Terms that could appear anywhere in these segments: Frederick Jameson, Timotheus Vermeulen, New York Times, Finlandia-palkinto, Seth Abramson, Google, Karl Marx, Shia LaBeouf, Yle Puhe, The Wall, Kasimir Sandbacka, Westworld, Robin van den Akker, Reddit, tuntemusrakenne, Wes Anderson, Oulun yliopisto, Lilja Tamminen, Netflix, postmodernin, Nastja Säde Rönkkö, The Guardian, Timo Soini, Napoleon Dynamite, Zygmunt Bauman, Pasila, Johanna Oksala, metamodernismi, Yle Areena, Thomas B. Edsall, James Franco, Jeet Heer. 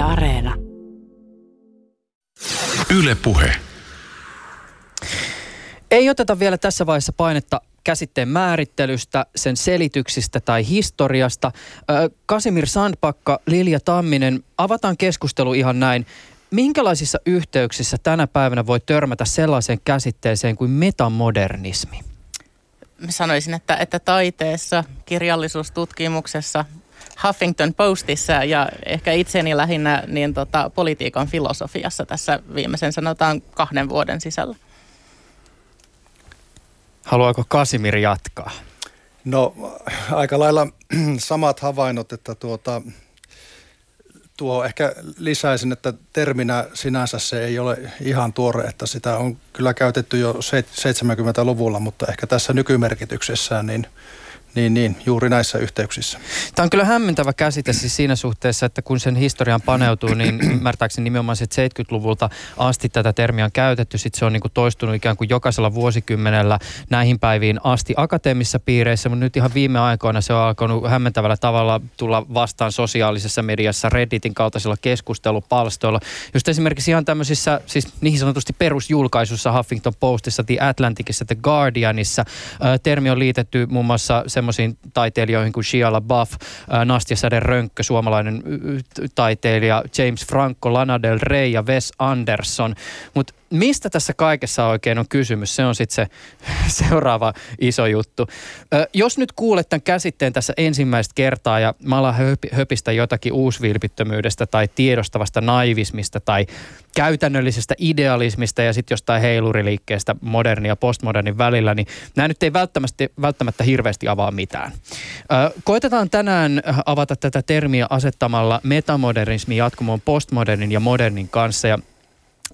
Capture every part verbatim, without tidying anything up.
Yle Areena. Yle Puhe. Ei oteta vielä tässä vaiheessa painetta käsitteen määrittelystä, sen selityksistä tai historiasta. Kasimir Sandbacka, Lilja Tamminen, avataan keskustelu ihan näin. Minkälaisissa yhteyksissä tänä päivänä voi törmätä sellaiseen käsitteeseen kuin metamodernismi? Sanoisin, että, että taiteessa, kirjallisuustutkimuksessa, Huffington Postissa ja ehkä itseni lähinnä niin tota, politiikan filosofiassa tässä viimeisen sanotaan kahden vuoden sisällä. Haluaako Kasimir jatkaa? No aika lailla samat havainnot, että tuota, tuo ehkä lisäisin, että terminä sinänsä se ei ole ihan tuore, että sitä on kyllä käytetty jo seitsemänkymmentäluvulla, mutta ehkä tässä nykymerkityksessään niin Niin, niin, juuri näissä yhteyksissä. Tämä on kyllä hämmentävä käsite siis siinä suhteessa, että kun sen historiaan paneutuu, niin ymmärtääkseni nimenomaan seitsemänkymmentäluvulta asti tätä termiä on käytetty. Sitten se on niin kuin toistunut ikään kuin jokaisella vuosikymmenellä näihin päiviin asti akateemisissa piireissä, mutta nyt ihan viime aikoina se on alkanut hämmentävällä tavalla tulla vastaan sosiaalisessa mediassa, Redditin kaltaisilla keskustelupalstoilla. Just esimerkiksi ihan tämmöisissä, siis niin sanotusti perusjulkaisuissa, Huffington Postissa, The Atlanticissa, The Guardianissa. Termi on liitetty muun muassa semmoisiin taiteilijoihin kuin Shia LaBeouf, Nastja Säde Rönkkö, suomalainen taiteilija, James Franco, Lana Del Rey ja Wes Anderson. Mutta mistä tässä kaikessa oikein on kysymys? Se on sitten se seuraava iso juttu. Ö, jos nyt kuulet tämän käsitteen tässä ensimmäistä kertaa ja mä alan höpistä jotakin uusvilpittömyydestä tai tiedostavasta naivismista tai käytännöllisestä idealismista ja sitten jostain heiluriliikkeestä modernin ja postmodernin välillä, niin nämä nyt ei välttämättä, välttämättä hirveästi avaa mitään. Ö, koitetaan tänään avata tätä termiä asettamalla metamodernismi jatkumoon postmodernin ja modernin kanssa ja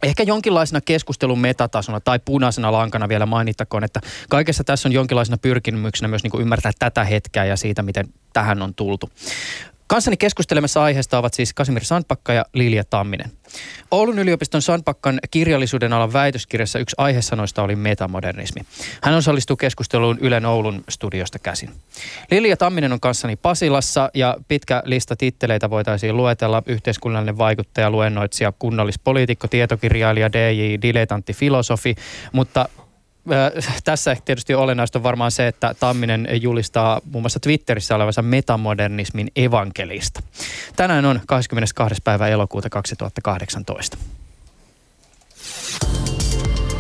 ehkä jonkinlaisena keskustelun metatasona tai punaisena lankana vielä mainittakoon, että kaikessa tässä on jonkinlaisena pyrkimyksenä myös niin kuin ymmärtää tätä hetkeä ja siitä, miten tähän on tultu. Kanssani keskustelemassa aiheesta ovat siis Kasimir Sandbacka ja Lilja Tamminen. Oulun yliopiston Sandbackan kirjallisuuden alan väitöskirjassa yksi aihesanoista oli metamodernismi. Hän osallistuu keskusteluun Ylen Oulun studiosta käsin. Lilja Tamminen on kanssani Pasilassa ja pitkä lista titteleitä voitaisiin luetella. Yhteiskunnallinen vaikuttaja, luennoitsija, kunnallispoliitikko, tietokirjailija, D J, dilettantti, filosofi, mutta tässä tietysti olennaista on varmaan se, että Tamminen julistaa muun muassa Twitterissä olevansa metamodernismin evankelista. Tänään on kahdeskymmenestoinen päivä elokuuta kaksituhattakahdeksantoista.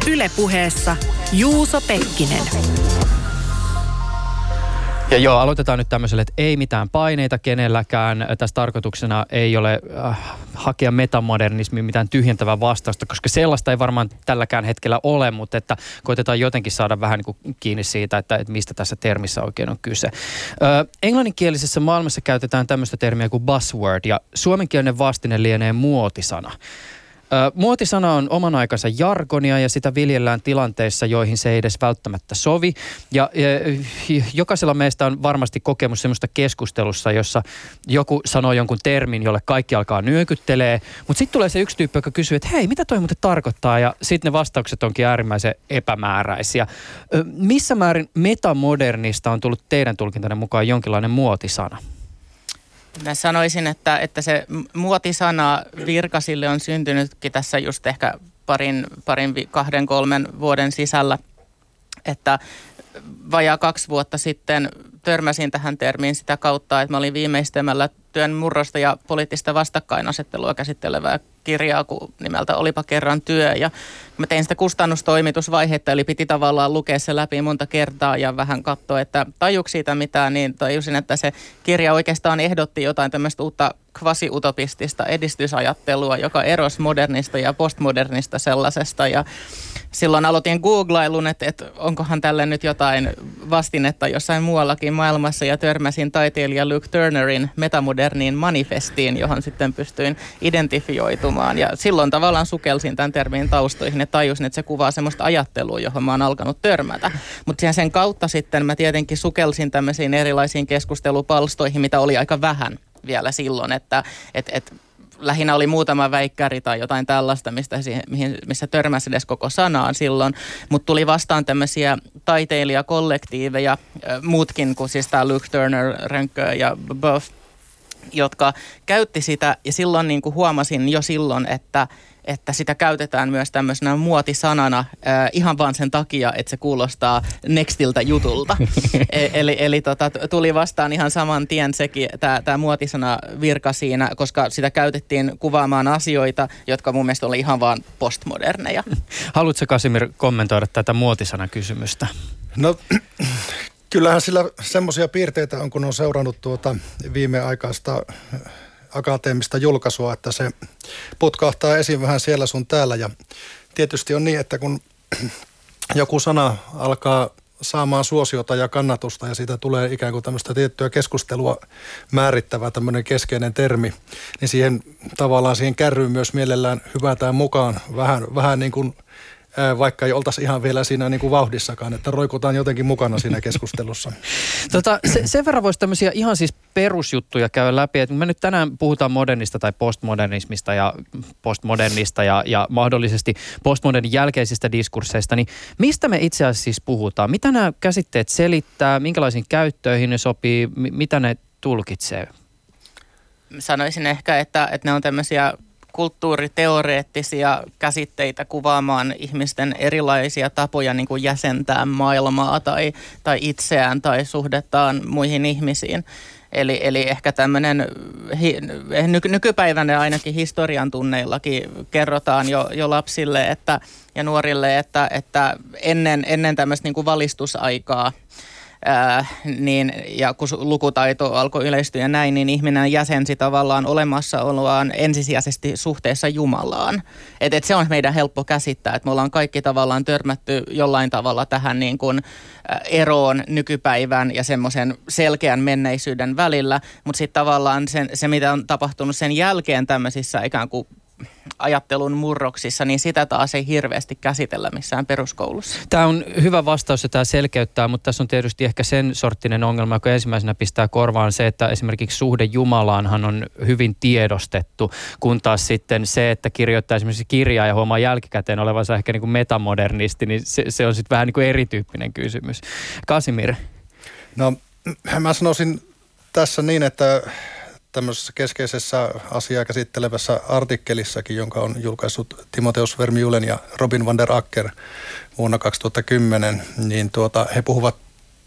Yle Puheessa Juuso Pekkinen. Ja joo, aloitetaan nyt tämmöiselle, että ei mitään paineita kenelläkään. Tässä tarkoituksena ei ole äh, hakea metamodernismiin mitään tyhjentävää vastausta, koska sellaista ei varmaan tälläkään hetkellä ole, mutta että koitetaan jotenkin saada vähän niin kuin kiinni siitä, että, että mistä tässä termissä oikein on kyse. Ö, englanninkielisessä maailmassa käytetään tämmöistä termiä kuin buzzword ja suomenkielinen vastine lienee muotisana. Muotisana on oman aikansa jargonia ja sitä viljellään tilanteissa, joihin se ei edes välttämättä sovi. Ja, ja jokaisella meistä on varmasti kokemus semmoista keskustelussa, jossa joku sanoo jonkun termin, jolle kaikki alkaa nyökyttelee. Mutta sitten tulee se yksi tyyppi, joka kysyy, että hei, mitä toi muuten tarkoittaa? Ja sitten ne vastaukset onkin äärimmäisen epämääräisiä. Missä määrin metamodernista on tullut teidän tulkintanne mukaan jonkinlainen muotisana? Mä sanoisin, että, että se muotisana virka sille on syntynytkin tässä just ehkä parin, parin kahden, kolmen vuoden sisällä, että vajaa kaksi vuotta sitten törmäsin tähän termiin sitä kautta, että mä olin viimeistämällä työn murrosta ja poliittista vastakkainasettelua käsittelevää kirjaa, kun nimeltä Olipa kerran työ. Ja mä tein sitä kustannustoimitusvaihetta, eli piti tavallaan lukea se läpi monta kertaa ja vähän katsoa, että tajuuko siitä mitään, niin tajusin, että se kirja oikeastaan ehdotti jotain tämmöistä uutta kvasiutopistista edistysajattelua, joka erosi modernista ja postmodernista sellaisesta. Ja silloin aloitin googlailun, että, että onkohan tälle nyt jotain vastinetta jossain muuallakin maailmassa ja törmäsin taiteilija Luke Turnerin metamoderniin manifestiin, johon sitten pystyin identifioitumaan. Ja silloin tavallaan sukelsin tämän termin taustoihin ja tajusin, että se kuvaa semmoista ajattelua, johon mä oon alkanut törmätä. Mutta sen kautta sitten mä tietenkin sukelsin tämmöisiin erilaisiin keskustelupalstoihin, mitä oli aika vähän vielä silloin, että et, et, lähinnä oli muutama väikkäri tai jotain tällaista, mistä siihen, mihin, missä törmäsi edes koko sanaan silloin, mutta tuli vastaan tämmöisiä taiteilijakollektiiveja, muutkin kuin siis tämä Luke Turner, Rönkkö ja Buff, jotka käytti sitä, ja silloin niin kuin huomasin jo silloin, että, että sitä käytetään myös tämmöisenä muotisanana äh, ihan vaan sen takia, että se kuulostaa nextiltä jutulta. E- eli eli tota, tuli vastaan ihan saman tien sekin tämä muotisana virka siinä, koska sitä käytettiin kuvaamaan asioita, jotka mun mielestä oli ihan vaan postmoderneja. Haluatko Kasimir kommentoida tätä muotisanakysymystä? No... Kyllähän sillä semmoisia piirteitä on, kun on seurannut tuota viimeaikaista akateemista julkaisua, että se putkahtaa esiin vähän siellä sun täällä. Ja tietysti on niin, että kun joku sana alkaa saamaan suosiota ja kannatusta ja siitä tulee ikään kuin tämmöistä tiettyä keskustelua määrittävä tämmöinen keskeinen termi, niin siihen tavallaan siihen kärryyn myös mielellään hypätään mukaan vähän, vähän niin kuin vaikka ei oltaisi ihan vielä siinä niin kuin vauhdissakaan, että roikutaan jotenkin mukana siinä keskustelussa. Tota, se, sen verran voisi tämmöisiä ihan siis perusjuttuja käydä läpi, että me nyt tänään puhutaan modernista tai postmodernismista ja postmodernista ja, ja mahdollisesti postmodernin jälkeisistä diskursseista, niin mistä me itse asiassa siis puhutaan? Mitä nämä käsitteet selittää, minkälaisiin käyttöihin ne sopii, m- mitä ne tulkitsee? Sanoisin ehkä, että, että ne on tämmöisiä kulttuuriteoreettisia käsitteitä kuvaamaan ihmisten erilaisia tapoja niin kuin jäsentää maailmaa tai, tai itseään tai suhdettaan muihin ihmisiin. Eli, eli ehkä tämmöinen nykypäivänä ainakin historian tunneillakin kerrotaan jo, jo lapsille että, ja nuorille, että, että ennen, ennen tämmöistä niin kuin valistusaikaa, Ää, niin, ja kun lukutaito alkoi yleistyä ja näin, niin ihminen jäsensi tavallaan olemassaoloaan ensisijaisesti suhteessa Jumalaan. Et, et se on meidän helppo käsittää, että me ollaan kaikki tavallaan törmätty jollain tavalla tähän niin kuin eroon nykypäivän ja semmoisen selkeän menneisyyden välillä, mutta sitten tavallaan sen, se, mitä on tapahtunut sen jälkeen tämmöisissä ikään kuin ajattelun murroksissa, niin sitä taas ei hirveästi käsitellä missään peruskoulussa. Tämä on hyvä vastaus ja tämä selkeyttää, mutta tässä on tietysti ehkä sen sorttinen ongelma, joka ensimmäisenä pistää korvaan se, että esimerkiksi suhde Jumalaanhan on hyvin tiedostettu, kun taas sitten se, että kirjoittaa esimerkiksi kirjaa ja huomaa jälkikäteen olevansa ehkä niin kuin metamodernisti, niin se, se on sitten vähän niin kuin erityyppinen kysymys. Kasimir? No mä sanoisin tässä niin, että tämmöisessä keskeisessä asiaa käsittelevässä artikkelissakin, jonka on julkaissut Timotheus Vermeulen ja Robin van den Akker vuonna kaksituhattakymmenen, niin tuota, he puhuvat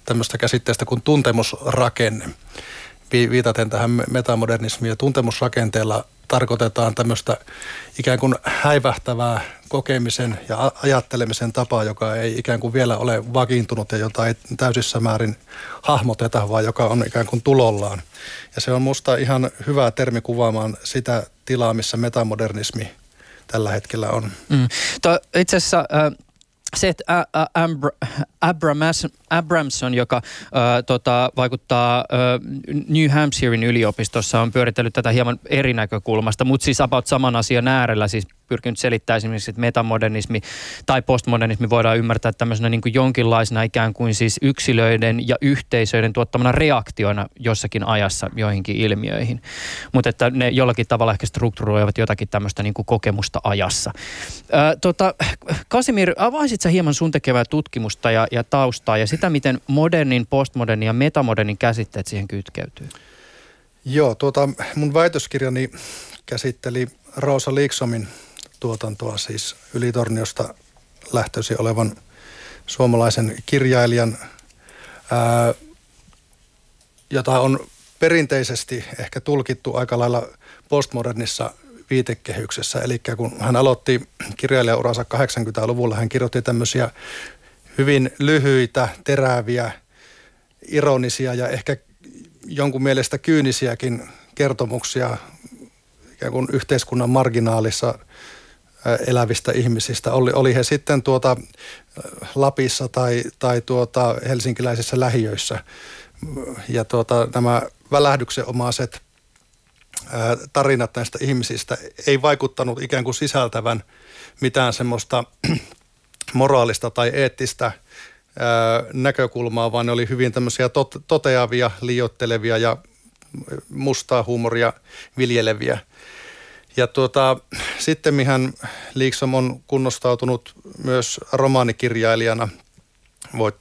tämmöistä käsitteestä kuin tuntemusrakenne. Viitaten tähän metamodernismiin ja tuntemusrakenteella tarkoitetaan tämmöistä ikään kuin häivähtävää kokemisen ja ajattelemisen tapaa, joka ei ikään kuin vielä ole vakiintunut ja jota ei täysissä määrin hahmoteta, vaan joka on ikään kuin tulollaan. Ja se on musta ihan hyvä termi kuvaamaan sitä tilaa, missä metamodernismi tällä hetkellä on. Mm. To, itse asiassa... Äh... Se, että Abramson, joka ää, tota, vaikuttaa ää, New Hampshiren yliopistossa, on pyöritellyt tätä hieman eri näkökulmasta, mutta siis about saman asian äärellä, siis pyrkinyt selittämään esimerkiksi, että metamodernismi tai postmodernismi voidaan ymmärtää tämmöisenä niin kuin jonkinlaisena ikään kuin siis yksilöiden ja yhteisöiden tuottamana reaktioina jossakin ajassa joihinkin ilmiöihin. Mutta että ne jollakin tavalla ehkä strukturoivat jotakin tämmöistä niin kuin kokemusta ajassa. Ää, tota, Kasimir, avaisit sä hieman sun tekevää tutkimusta ja, ja taustaa ja sitä, miten modernin, postmodernin ja metamodernin käsitteet siihen kytkeytyy? Joo, tuota, mun väitöskirjani käsitteli Rosa Liksomin tuotantoa, siis Ylitorniosta lähtöisin olevan suomalaisen kirjailijan, ää, jota on perinteisesti ehkä tulkittu aika lailla postmodernissa viitekehyksessä. Eli kun hän aloitti kirjailijauransa kahdeksankymmentäluvulla, hän kirjoitti tämmöisiä hyvin lyhyitä, teräviä, ironisia ja ehkä jonkun mielestä kyynisiäkin kertomuksia ikään kuin yhteiskunnan marginaalissa elävistä ihmisistä. Oli, oli he sitten tuota Lapissa tai, tai tuota helsinkiläisissä lähiöissä. Ja tuota, nämä välähdyksenomaiset tarinat näistä ihmisistä ei vaikuttanut ikään kuin sisältävän mitään semmoista moraalista tai eettistä näkökulmaa, vaan ne oli hyvin tämmöisiä toteavia, liioittelevia ja mustaa huumoria viljeleviä. Ja tuota, sitten mihän Liksom on kunnostautunut myös romaanikirjailijana,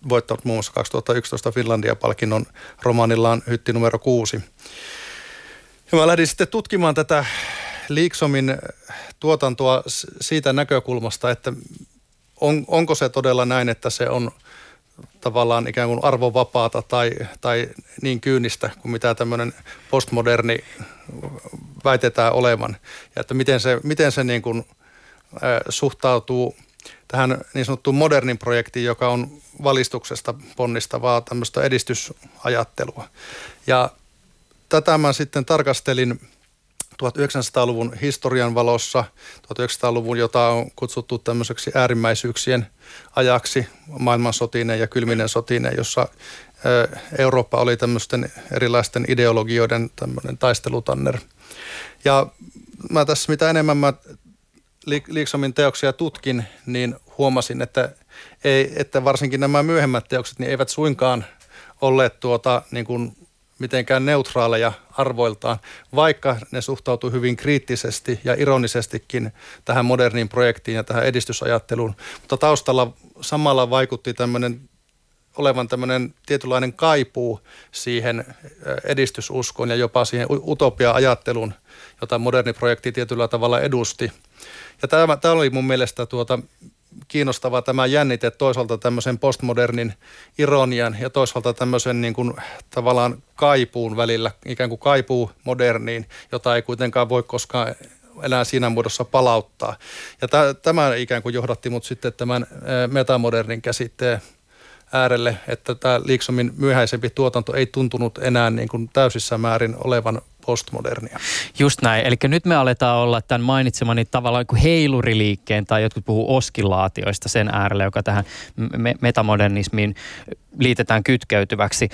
voittanut muun muassa kaksituhattayksitoista Finlandia-palkinnon romaanillaan Hytti numero kuusi. Ja mä lähdin sitten tutkimaan tätä Liksomin tuotantoa siitä näkökulmasta, että on, onko se todella näin, että se on tavallaan ikään kuin arvovapaata tai, tai niin kyynistä kuin mitä tämmöinen postmoderni väitetään olevan. Ja että miten se, miten se niin kuin suhtautuu tähän niin sanottuun modernin projektiin, joka on valistuksesta ponnistavaa tämmöistä edistysajattelua. Ja tätä mä sitten tarkastelin tuhatyhdeksänsataaluvun historian valossa, tuhatyhdeksänsataaluvun, jota on kutsuttu tämmöiseksi äärimmäisyyksien ajaksi, maailmansotinen ja kylminen sotinen, jossa Eurooppa oli tämmöisten erilaisten ideologioiden tämmöinen taistelutanner. Ja mä tässä mitä enemmän mä Liksomin teoksia tutkin, niin huomasin, että, ei, että varsinkin nämä myöhemmät teokset niin eivät suinkaan olleet tuota niin kuin mitenkään neutraaleja arvoiltaan, vaikka ne suhtautuu hyvin kriittisesti ja ironisestikin tähän moderniin projektiin ja tähän edistysajatteluun. Mutta taustalla samalla vaikutti tämmöinen, olevan tämmöinen tietynlainen kaipuu siihen edistysuskoon ja jopa siihen utopia-ajatteluun, jota moderni projekti tietyllä tavalla edusti. Ja tämä, tämä oli mun mielestä tuota kiinnostavaa tämä jännite toisaalta tämmöisen postmodernin ironian ja toisaalta tämmöisen niin kuin tavallaan kaipuun välillä, ikään kuin kaipuu moderniin, jota ei kuitenkaan voi koskaan enää siinä muodossa palauttaa. Ja tämä ikään kuin johdatti mut sitten tämän metamodernin käsitteen äärelle, että tämä Liksomin myöhäisempi tuotanto ei tuntunut enää niin kuin täysissä määrin olevan postmodernia. Just näin. Eli nyt me aletaan olla tämän mainitsemani tavallaan kuin heiluriliikkeen tai jotkut puhuu oskillaatioista sen äärelle, joka tähän me- metamodernismiin liitetään kytkeytyväksi.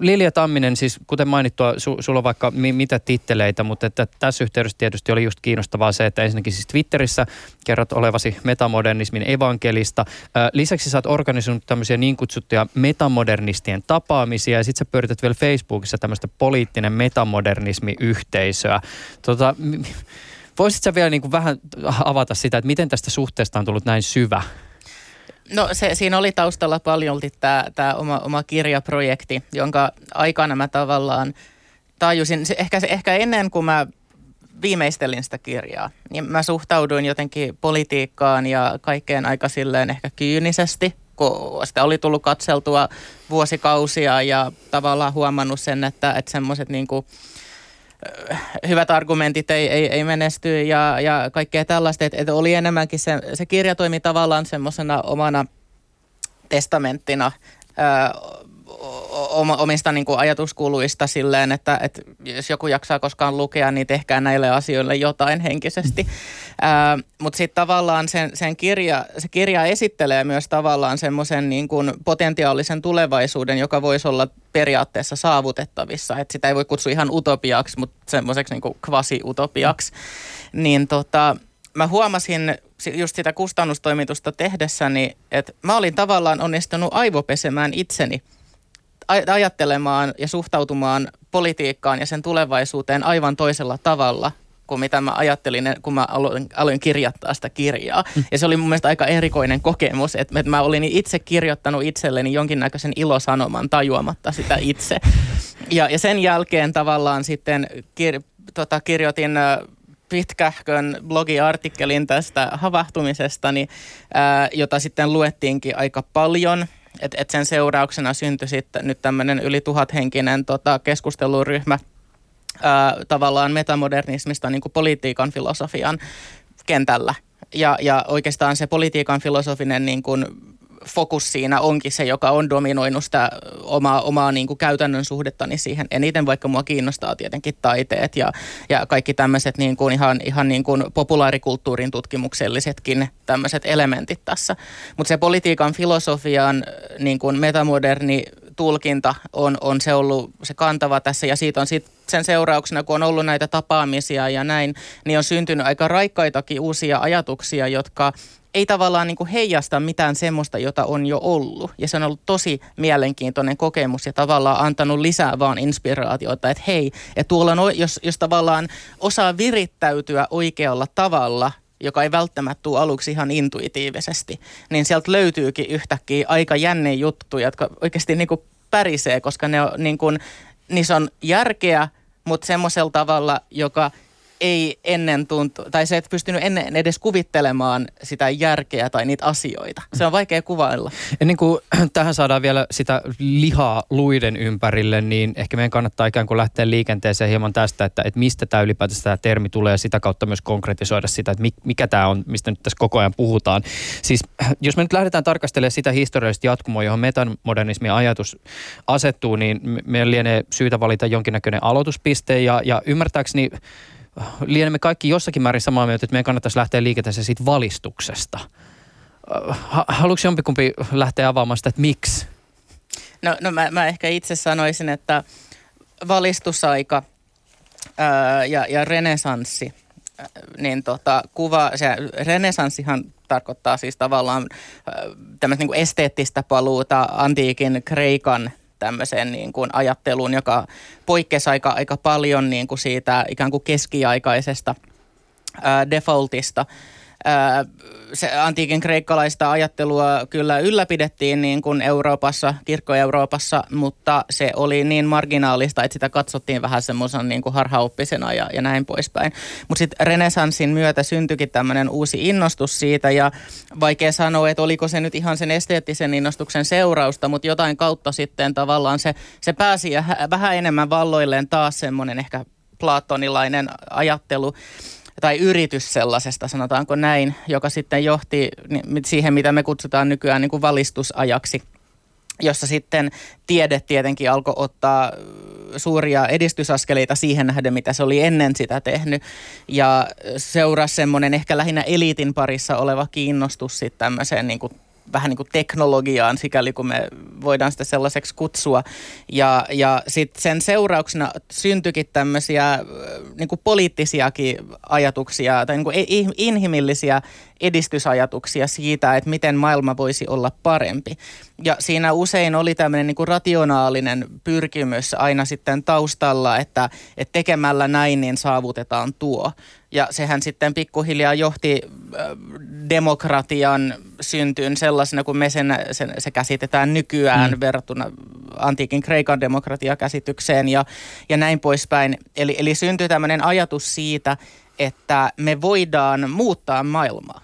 Lilja Tamminen, siis kuten mainittua, su- sulla on vaikka mi- mitä titteleitä, mutta että tässä yhteydessä tietysti oli just kiinnostavaa se, että ensinnäkin siis Twitterissä kerrot olevasi metamodernismin evankelista. Lisäksi sä oot organisoinut tämmöisiä niin kutsuttuja metamodernistien tapaamisia ja sit sä pyörität vielä Facebookissa tämmöistä poliittinen metamodernismiyhteisöä. Tota, voisitko sä vielä niin kuin vähän avata sitä, että miten tästä suhteesta on tullut näin syvä? No se, siinä oli taustalla paljolti tämä, tämä oma, oma kirjaprojekti, jonka aikana mä tavallaan tajusin, ehkä, ehkä ennen kuin mä viimeistelin sitä kirjaa, niin mä suhtauduin jotenkin politiikkaan ja kaikkeen aika silleen ehkä kyynisesti, kun sitä oli tullut katseltua vuosikausia ja tavallaan huomannut sen, että, että semmoiset niin kuin hyvät argumentit ei, ei, ei menesty ja, ja kaikkea tällaista, että et oli enemmänkin se, se kirja toimi tavallaan semmoisena omana testamenttina ää, oma, omista niin kuin ajatuskuluista silleen, että et jos joku jaksaa koskaan lukea, niin tehkää näille asioille jotain henkisesti. Mutta sitten tavallaan sen, sen kirja, se kirja esittelee myös tavallaan semmoisen niin kuin potentiaalisen tulevaisuuden, joka voisi olla periaatteessa saavutettavissa. Et sitä ei voi kutsua ihan utopiaksi, mutta semmoiseksi niin kuin kvasi-utopiaksi. Niin tota, mä huomasin just sitä kustannustoimitusta tehdessäni, että mä olin tavallaan onnistunut aivopesemään itseni ajattelemaan ja suhtautumaan politiikkaan ja sen tulevaisuuteen aivan toisella tavalla kuin mitä mä ajattelin, kun mä aloin, aloin kirjoittaa sitä kirjaa. Ja se oli mun mielestä aika erikoinen kokemus, että mä olin itse kirjoittanut itselleni jonkinnäköisen ilosanoman tajuamatta sitä itse. Ja, ja sen jälkeen tavallaan sitten kir, tota, kirjoitin pitkähkön blogiartikkelin tästä havahtumisestani, ää, jota sitten luettiinkin aika paljon. Et, et sen seurauksena syntyi sitten nyt tämmöinen yli tuhathenkinen tota, keskusteluryhmä ää, tavallaan metamodernismista niin kuin politiikan filosofian kentällä. Ja, ja oikeastaan se politiikan filosofinen niin kuin fokus siinä onkin se, joka on dominoinut sitä omaa, omaa niin kuin käytännön suhdettani siihen eniten, vaikka mua kiinnostaa tietenkin taiteet ja, ja kaikki tämmöiset niin kuin ihan, ihan niin kuin populaarikulttuurin tutkimuksellisetkin tämmöiset elementit tässä. Mutta se politiikan filosofian niin kuin metamoderni tulkinta on, on se ollut se kantava tässä ja siitä on sit sen seurauksena, kun on ollut näitä tapaamisia ja näin, niin on syntynyt aika raikkaitakin uusia ajatuksia, jotka ei tavallaan niin kuin heijasta mitään semmoista, jota on jo ollut. Ja se on ollut tosi mielenkiintoinen kokemus ja tavallaan antanut lisää vaan inspiraatioita, että hei, että tuolla on, jos, jos tavallaan osaa virittäytyä oikealla tavalla, joka ei välttämättä tule aluksi ihan intuitiivisesti, niin sieltä löytyykin yhtäkkiä aika jännejä juttuja, jotka oikeasti niin kuin pärisee, koska ne on, niin kuin, niissä on järkeä, mutta semmoisella tavalla, joka ei ennen tuntu, tai se et pystynyt ennen edes kuvittelemaan sitä järkeä tai niitä asioita. Se on vaikea kuvailla. Ennen kuin tähän saadaan vielä sitä lihaa luiden ympärille, niin ehkä meidän kannattaa ikään kuin lähteä liikenteeseen hieman tästä, että, että mistä tämä ylipäätänsä tämä termi tulee, ja sitä kautta myös konkretisoida sitä, että mikä tämä on, mistä nyt tässä koko ajan puhutaan. Siis jos me nyt lähdetään tarkastelemaan sitä historiallista jatkumoa, johon metamodernismin ajatus asettuu, niin meidän lienee syytä valita jonkinnäköinen aloituspiste, ja, ja ymmärtääkseni lienemme kaikki jossakin määrin samaa mieltä, että meidän kannattaisi lähteä liikenteeseen siitä valistuksesta. Haluatko jompikumpi lähteä avaamaan sitä, että miksi? No, no mä, mä ehkä itse sanoisin, että valistusaika ää, ja, ja renesanssi, niin tota, kuva, se renesanssihan tarkoittaa siis tavallaan ää, tämmöistä niin kuin esteettistä paluuta antiikin Kreikan tämmöiseen niin kuin ajatteluun, joka poikkesi aika, aika paljon niin kuin siitä ikään kuin keskiaikaisesta ää, defaultista. Ää, se antiikin kreikkalaista ajattelua kyllä ylläpidettiin niin kuin Euroopassa, kirkko-Euroopassa, mutta se oli niin marginaalista, että sitä katsottiin vähän semmoisen niin kuin harhaoppisena ja, ja näin poispäin. Mutta sitten renesanssin myötä syntyikin tämmöinen uusi innostus siitä, ja vaikea sanoa, että oliko se nyt ihan sen esteettisen innostuksen seurausta, mutta jotain kautta sitten tavallaan se, se pääsi vähän enemmän valloilleen taas semmoinen ehkä platonilainen ajattelu, tai yritys sellaisesta, sanotaanko näin, joka sitten johti siihen, mitä me kutsutaan nykyään niin kuin valistusajaksi, jossa sitten tiede tietenkin alkoi ottaa suuria edistysaskeleita siihen nähden, mitä se oli ennen sitä tehnyt. Ja seurasi semmoinen ehkä lähinnä eliitin parissa oleva kiinnostus sitten tämmöiseen niin kuin vähän niin kuin teknologiaan, sikäli kun me voidaan sitä sellaiseksi kutsua. Ja, ja sitten sen seurauksena syntyikin tämmöisiä niin kuin poliittisiakin ajatuksia tai niin kuin inhimillisiä edistysajatuksia siitä, että miten maailma voisi olla parempi. Ja siinä usein oli tämmöinen niin kuin rationaalinen pyrkimys aina sitten taustalla, että, että tekemällä näin niin saavutetaan tuo. Ja sehän sitten pikkuhiljaa johti demokratian syntyyn sellaisena, kun me sen, sen, se käsitetään nykyään mm. verrattuna antiikin Kreikan demokratiakäsitykseen ja, ja näin poispäin. Eli, eli syntyi tämmöinen ajatus siitä, että me voidaan muuttaa maailmaa.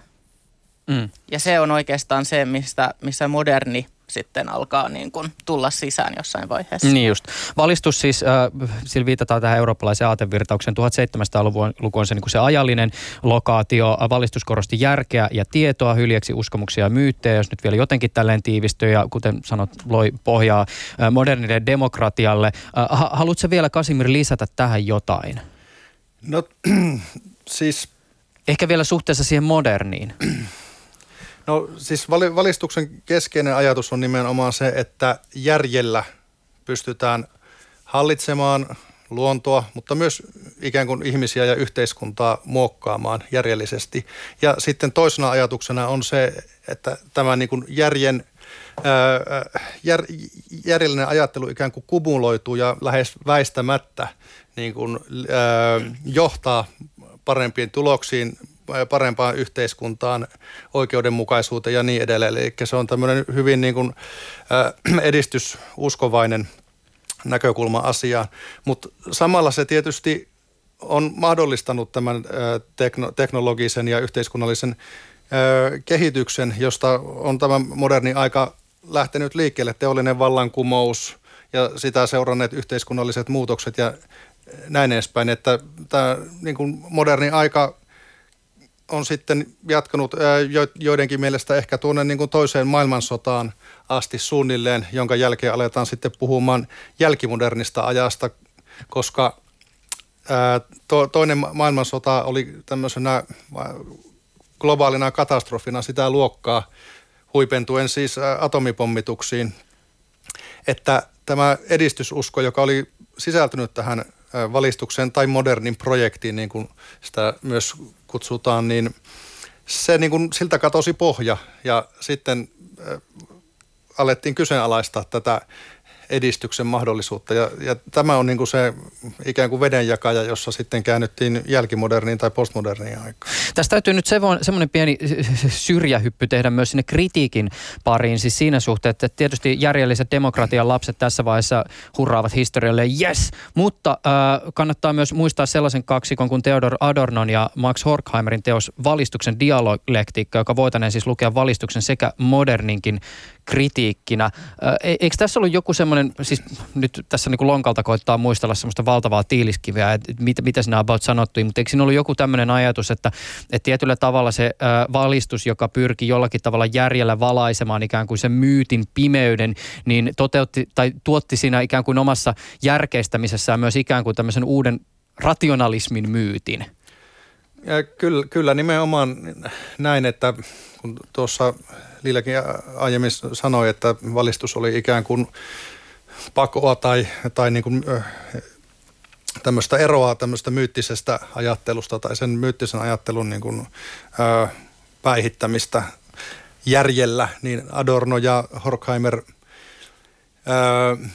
Mm. Ja se on oikeastaan se, mistä, missä moderni sitten alkaa niin kuin tulla sisään jossain vaiheessa. Niin just. Valistus siis, äh, sillä viitataan tähän eurooppalaisen aatevirtaukseen. tuhatseitsemänsataaluku on se, niin kuin se ajallinen lokaatio. Valistus korosti järkeä ja tietoa, hyljeksi uskomuksia ja myyttejä, jos nyt vielä jotenkin tälleen tiivistyy ja kuten sanot, loi pohjaa äh, modernille demokratialle. Äh, haluatko vielä, Kasimir, lisätä tähän jotain? No siis... Ehkä vielä suhteessa siihen moderniin. No siis valistuksen keskeinen ajatus on nimenomaan se, että järjellä pystytään hallitsemaan luontoa, mutta myös ikään kuin ihmisiä ja yhteiskuntaa muokkaamaan järjellisesti. Ja sitten toisena ajatuksena on se, että tämä niin kuin järjen, jär, järjellinen ajattelu ikään kuin kumuloituu ja lähes väistämättä niin kuin, johtaa parempiin tuloksiin, parempaan yhteiskuntaan, oikeudenmukaisuuteen ja niin edelleen. Eli se on tämmöinen hyvin niin kuin edistysuskovainen näkökulma asiaan. Mutta samalla se tietysti on mahdollistanut tämän teknologisen ja yhteiskunnallisen kehityksen, josta on tämä moderni aika lähtenyt liikkeelle. Teollinen vallankumous ja sitä seuranneet yhteiskunnalliset muutokset ja näin edespäin. Että tämä niin kuin moderni aika on sitten jatkanut joidenkin mielestä ehkä tuonne niin kuin toiseen maailmansotaan asti suunnilleen, jonka jälkeen aletaan sitten puhumaan jälkimodernista ajasta, koska toinen maailmansota oli tämmöisenä globaalina katastrofina sitä luokkaa, huipentuen siis atomipommituksiin, että tämä edistysusko, joka oli sisältynyt tähän valistukseen tai modernin projektiin, niin kuin sitä myös kutsutaan, niin se niin kuin siltä katosi pohja ja sitten alettiin kyseenalaistaa tätä edistyksen mahdollisuutta. Ja, ja tämä on niin kuin se ikään kuin vedenjakaja, jossa sitten käännyttiin jälkimoderniin tai postmoderniin aikaan. Tässä täytyy nyt semmoinen pieni syrjähyppy tehdä myös sinne kritiikin pariin. Siis siinä suhteen, että tietysti järjelliset demokratian lapset tässä vaiheessa hurraavat historialle, yes! Mutta äh, kannattaa myös muistaa sellaisen kaksikon kuin Theodor Adornon ja Max Horkheimerin teos Valistuksen dialektiikka, joka voitaneen siis lukea valistuksen sekä moderninkin kritiikkinä. Eikö tässä ollut joku semmoinen, siis nyt tässä niin kuin lonkalta koittaa muistella semmoista valtavaa tiiliskiveä, että mitä, mitä siinä about sanottiin, mutta eikö siinä ollut joku tämmöinen ajatus, että, että tietyllä tavalla se valistus, joka pyrki jollakin tavalla järjellä valaisemaan ikään kuin sen myytin pimeyden, niin toteutti tai tuotti siinä ikään kuin omassa järkeistämisessään myös ikään kuin tämmöisen uuden rationalismin myytin? Ja kyllä, kyllä nimenomaan näin, että kun tuossa Liljakin aiemmin sanoi, että valistus oli ikään kuin pakoa tai, tai niin kuin tämmöistä eroa tämmöistä myyttisestä ajattelusta tai sen myyttisen ajattelun niin kuin päihittämistä järjellä, niin Adorno ja Horkheimer,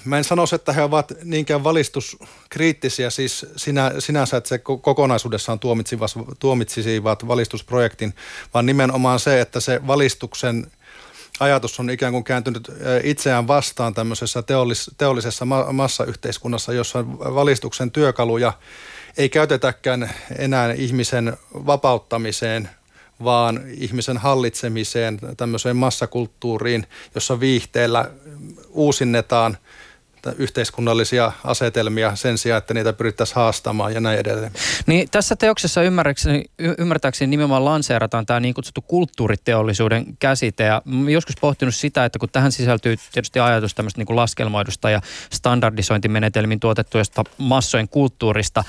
mä en sanoisi, että he ovat niinkään valistuskriittisiä, siis sinä, sinänsä, että se kokonaisuudessaan tuomitsisivat valistusprojektin, vaan nimenomaan se, että se valistuksen ajatus on ikään kuin kääntynyt itseään vastaan tämmöisessä teollis, teollisessa massayhteiskunnassa, jossa valistuksen työkaluja ei käytetäkään enää ihmisen vapauttamiseen, vaan ihmisen hallitsemiseen, tämmöiseen massakulttuuriin, jossa viihteellä uusinnetaan yhteiskunnallisia asetelmia sen sijaan, että niitä pyrittäisiin haastamaan ja näin edelleen. Niin tässä teoksessa ymmärtääkseni nimenomaan lanseerataan tämä niin kutsuttu kulttuuriteollisuuden käsite. Ja joskus pohtinut sitä, että kun tähän sisältyy tietysti ajatus tämmöistä niin kuin laskelmoidusta ja standardisointimenetelmin tuotettuista massojen kulttuurista,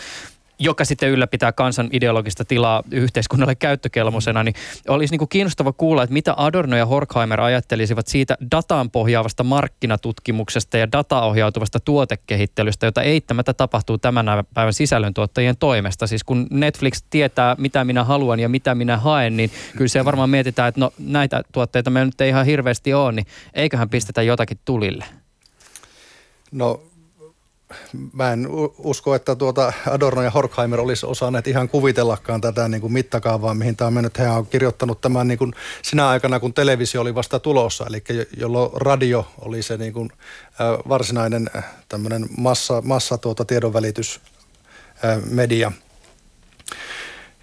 joka sitten ylläpitää kansan ideologista tilaa yhteiskunnalle käyttökelmoisena, niin olisi niin kuin kiinnostava kuulla, että mitä Adorno ja Horkheimer ajattelisivat siitä dataan pohjaavasta markkinatutkimuksesta ja dataohjautuvasta tuotekehittelystä, jota eittämättä tapahtuu tämän päivän sisällöntuottajien toimesta. Siis kun Netflix tietää, mitä minä haluan ja mitä minä haen, niin kyllä se varmaan mietitään, että no näitä tuotteita meillä nyt ei ihan hirveästi ole, niin eiköhän pistetä jotakin tulille. No... Mä en usko, että tuota Adorno ja Horkheimer olisi osanneet ihan kuvitellakaan tätä niin kuin mittakaavaa, mihin tämä on mennyt. He on kirjoittanut tämän niin kuin sinä aikana, kun televisio oli vasta tulossa, eli jolloin radio oli se niin kuin varsinainen tämmöinen massa, massa tuota tiedonvälitysmedia,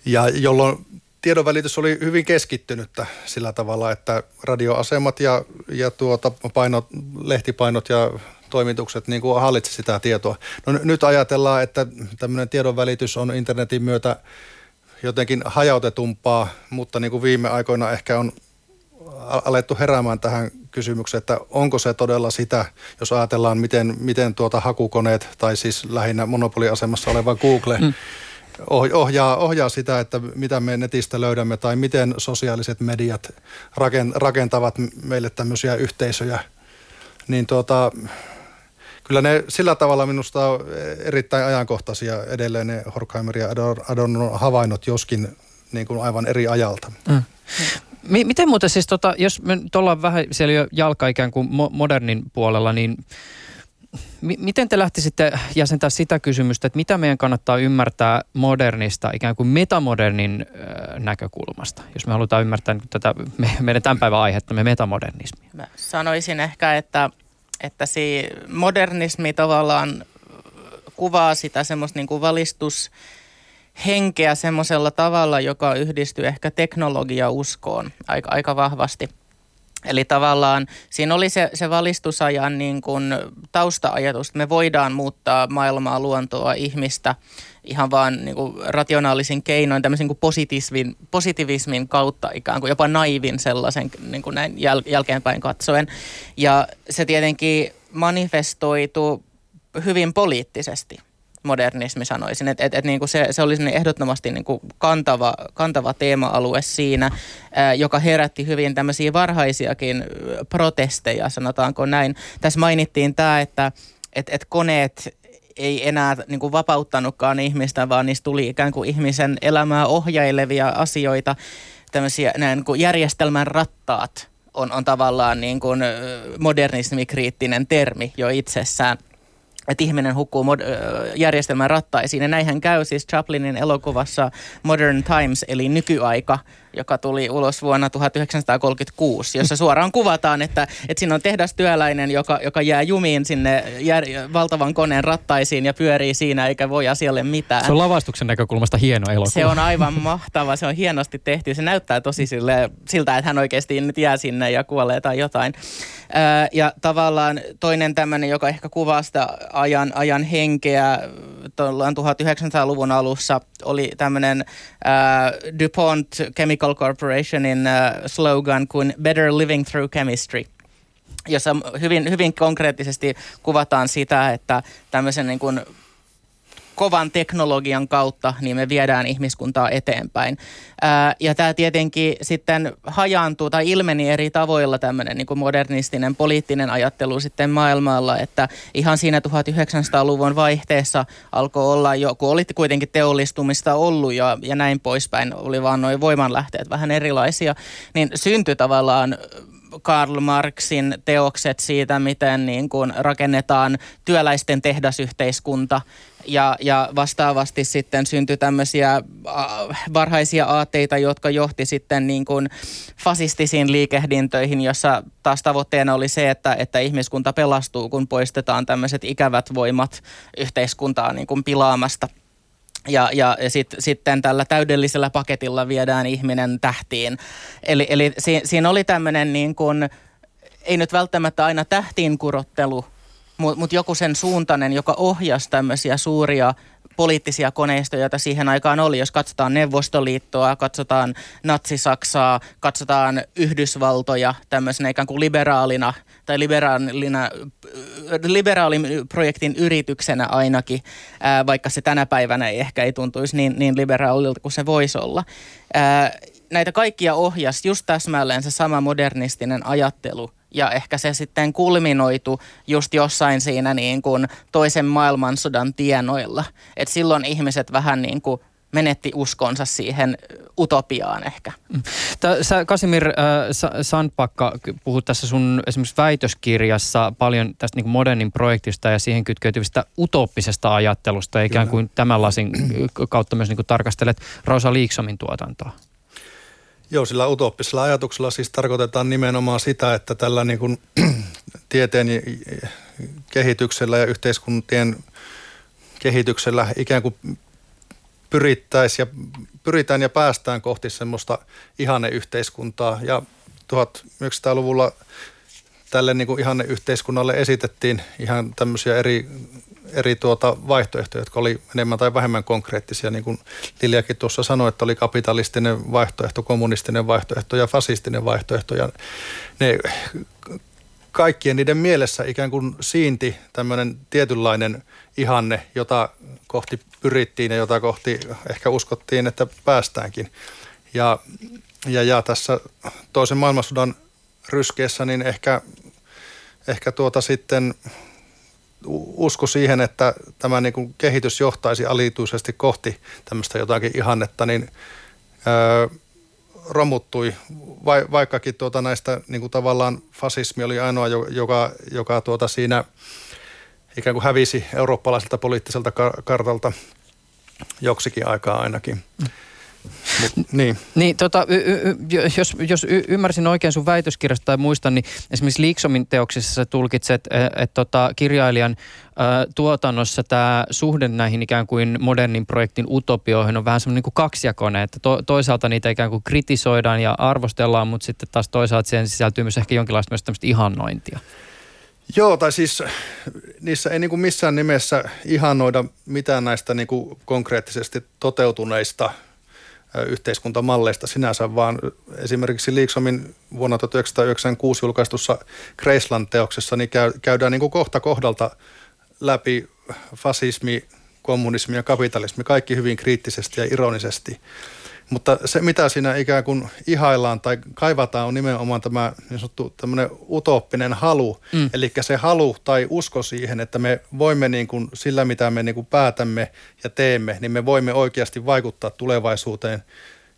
ja jolloin tiedonvälitys oli hyvin keskittynyttä sillä tavalla, että radioasemat ja, ja tuota painot, lehtipainot ja toimitukset niin kuin hallitsi sitä tietoa. No, nyt ajatellaan, että tämmöinen tiedonvälitys on internetin myötä jotenkin hajautetumpaa, mutta niin kuin viime aikoina ehkä on alettu heräämään tähän kysymykseen, että onko se todella sitä, jos ajatellaan, miten, miten tuota hakukoneet tai siis lähinnä monopoliasemassa oleva Google mm. ohjaa, ohjaa sitä, että mitä me netistä löydämme tai miten sosiaaliset mediat rakentavat meille tämmöisiä yhteisöjä, niin tuota... Kyllä ne sillä tavalla minusta on erittäin ajankohtaisia edelleen ne Horkheimer ja Adornon havainnot, joskin niin kuin aivan eri ajalta. Mm. M- miten muuten siis, tota, jos me nyt ollaan vähän siellä jo jalka ikään kuin mo- modernin puolella, niin m- miten te lähtisitte jäsentää sitä kysymystä, että mitä meidän kannattaa ymmärtää modernista ikään kuin metamodernin äh, näkökulmasta, jos me halutaan ymmärtää tätä me- meidän tämän päivän aihettamme metamodernismia? Mä sanoisin ehkä, että Että si modernismi tavallaan kuvaa sitä semmoista niin kuin valistushenkeä semmoisella tavalla, joka yhdistyy ehkä teknologiauskoon aika, aika vahvasti. Eli tavallaan siinä oli se, se valistusajan niin kuin tausta-ajatus, että me voidaan muuttaa maailmaa, luontoa, ihmistä ihan vaan niin kuin rationaalisin keinoin, tämmöisen niin positivismin, positivismin kautta ikään kuin, jopa naivin sellaisen niin kuin näin jäl, jälkeenpäin katsoen. Ja se tietenkin manifestoitu hyvin poliittisesti, modernismi sanoisin, että et, et, niin se, se oli ehdottomasti niin kuin kantava, kantava teema-alue siinä, ää, joka herätti hyvin tämmöisiä varhaisiakin protesteja, sanotaanko näin. Tässä mainittiin tämä, että et, et koneet ei enää niin kuin vapauttanutkaan ihmistä, vaan niistä tuli ikään kuin ihmisen elämää ohjailevia asioita, tämmöisiä näin, niin kuin järjestelmän rattaat on, on tavallaan niin kuin modernismikriittinen termi jo itsessään. Että ihminen hukkuu mod- järjestelmän rattaisiin. Ja näinhän käy siis Chaplinin elokuvassa Modern Times, eli nykyaika, joka tuli ulos vuonna tuhatyhdeksänsataakolmekymmentäkuusi, jossa suoraan kuvataan, että, että siinä on tehdastyöläinen, joka, joka jää jumiin sinne jär- valtavan koneen rattaisiin ja pyörii siinä, eikä voi asialle mitään. Se on lavastuksen näkökulmasta hieno elokuva. Se on aivan mahtava, se on hienosti tehty. Se näyttää tosi sille, siltä, että hän oikeasti nyt jää sinne ja kuolee tai jotain. Ää, ja tavallaan toinen tämmöinen, joka ehkä kuvaa sitä ajan, ajan henkeä tuhatyhdeksänsataaluvun alussa, oli tämmöinen ää, DuPont Chemical Corporationin uh, slogan kuin Better Living Through Chemistry, jossa hyvin, hyvin konkreettisesti kuvataan sitä, että tämmöisen niin kuin kovan teknologian kautta niin me viedään ihmiskuntaa eteenpäin. Ää, ja tämä tietenkin sitten hajaantuu tai ilmeni eri tavoilla tämmöinen niin kuin modernistinen poliittinen ajattelu sitten maailmalla, että ihan siinä tuhatyhdeksänsataaluvun vaihteessa alkoi olla jo, kun oli kuitenkin teollistumista ollut ja, ja näin poispäin, oli vaan nuo voimanlähteet vähän erilaisia, niin syntyi tavallaan Karl Marxin teokset siitä, miten niin kuin rakennetaan työläisten tehdasyhteiskunta, ja, ja vastaavasti sitten syntyi tämmöisiä varhaisia aatteita, jotka johti sitten niin kuin fasistisiin liikehdintöihin, jossa taas tavoitteena oli se, että, että ihmiskunta pelastuu, kun poistetaan tämmöiset ikävät voimat yhteiskuntaa niin kuin pilaamasta. Ja, ja sit, sitten tällä täydellisellä paketilla viedään ihminen tähtiin. Eli, eli si, siinä oli tämmöinen niin kuin, ei nyt välttämättä aina tähtiin kurottelu, mutta mut joku sen suuntainen, joka ohjasi tämmöisiä suuria poliittisia koneistoja, joita siihen aikaan oli. Jos katsotaan Neuvostoliittoa, katsotaan Natsi-Saksaa, katsotaan Yhdysvaltoja tämmöisenä ikään kuin liberaalina tai liberaalina, liberaalin projektin yrityksenä ainakin, ää, vaikka se tänä päivänä ei ehkä ei tuntuisi niin, niin liberaalilta kuin se voisi olla. Ää, näitä kaikkia ohjasi just täsmälleen se sama modernistinen ajattelu. Ja ehkä se sitten kulminoitu just jossain siinä niin kuin toisen maailmansodan tienoilla. Et silloin ihmiset vähän niin kuin menetti uskonsa siihen utopiaan ehkä. Sä, Kasimir äh, Sandbacka, puhut tässä sun esimerkiksi väitöskirjassa paljon tästä niin kuin modernin projektista ja siihen kytkeytyvistä utoppisesta ajattelusta. Ja ikään kuin tämän lasin kautta myös niin kuin tarkastelet Rosa Liksomin tuotantoa. Joo, sillä utoppisella ajatuksella siis tarkoitetaan nimenomaan sitä, että tällä niin kuin tieteen kehityksellä ja yhteiskuntien kehityksellä ikään kuin pyrittäisiin ja, pyritään ja päästään kohti semmoista ihanneyhteiskuntaa. Ja tuhatyhdeksänsataaluvulla tälle niin kuin ihanneyhteiskunnalle esitettiin ihan tämmöisiä eri, eri tuota vaihtoehtoja, jotka oli enemmän tai vähemmän konkreettisia. Niin kuin Liljakin tuossa sanoi, että oli kapitalistinen vaihtoehto, kommunistinen vaihtoehto ja fasistinen vaihtoehto. Ja ne kaikkien niiden mielessä ikään kuin siinti tämmöinen tietynlainen ihanne, jota kohti pyrittiin ja jota kohti ehkä uskottiin, että päästäänkin. Ja, ja, ja tässä toisen maailmansodan ryskeessä niin ehkä, ehkä tuota sitten usko siihen, että tämä niin kuin kehitys johtaisi alituisesti kohti tämmöistä jotakin ihannetta, niin öö, romuttui, vai, vaikkakin tuota näistä niin kuin tavallaan fasismi oli ainoa, joka, joka tuota siinä ikään kuin hävisi eurooppalaiselta poliittiselta kartalta joksikin aikaa ainakin. Mut, niin. Niin, tota, y- y- jos, jos y- ymmärsin oikein sun väitöskirjasta tai muistan, niin esimerkiksi Liksomin teoksissa sä tulkitset, että et, tota, kirjailijan ä, tuotannossa tämä suhde näihin ikään kuin modernin projektin utopioihin on vähän semmoinen niin kuin kaksijakoinen, että to- toisaalta niitä ikään kuin kritisoidaan ja arvostellaan, mutta sitten taas toisaalta siihen sisältyy myös ehkä jonkinlaista myös tämmöistä ihannointia. Joo, tai siis niissä ei niin kuin missään nimessä ihannoida mitään näistä niin kuin konkreettisesti toteutuneista yhteiskuntamalleista sinänsä, vaan esimerkiksi Liksomin vuonna tuhatyhdeksänsataayhdeksänkymmentäkuusi julkaistussa Kreisland-teoksessa niin käydään niin kuin kohta kohdalta läpi fasismi, kommunismi ja kapitalismi, kaikki hyvin kriittisesti ja ironisesti. Mutta se, mitä siinä ikään kuin ihaillaan tai kaivataan, on nimenomaan tämä niin sanottu tämmöinen utooppinen halu. Mm. Eli se halu tai usko siihen, että me voimme niin kuin sillä, mitä me niin kuin päätämme ja teemme, niin me voimme oikeasti vaikuttaa tulevaisuuteen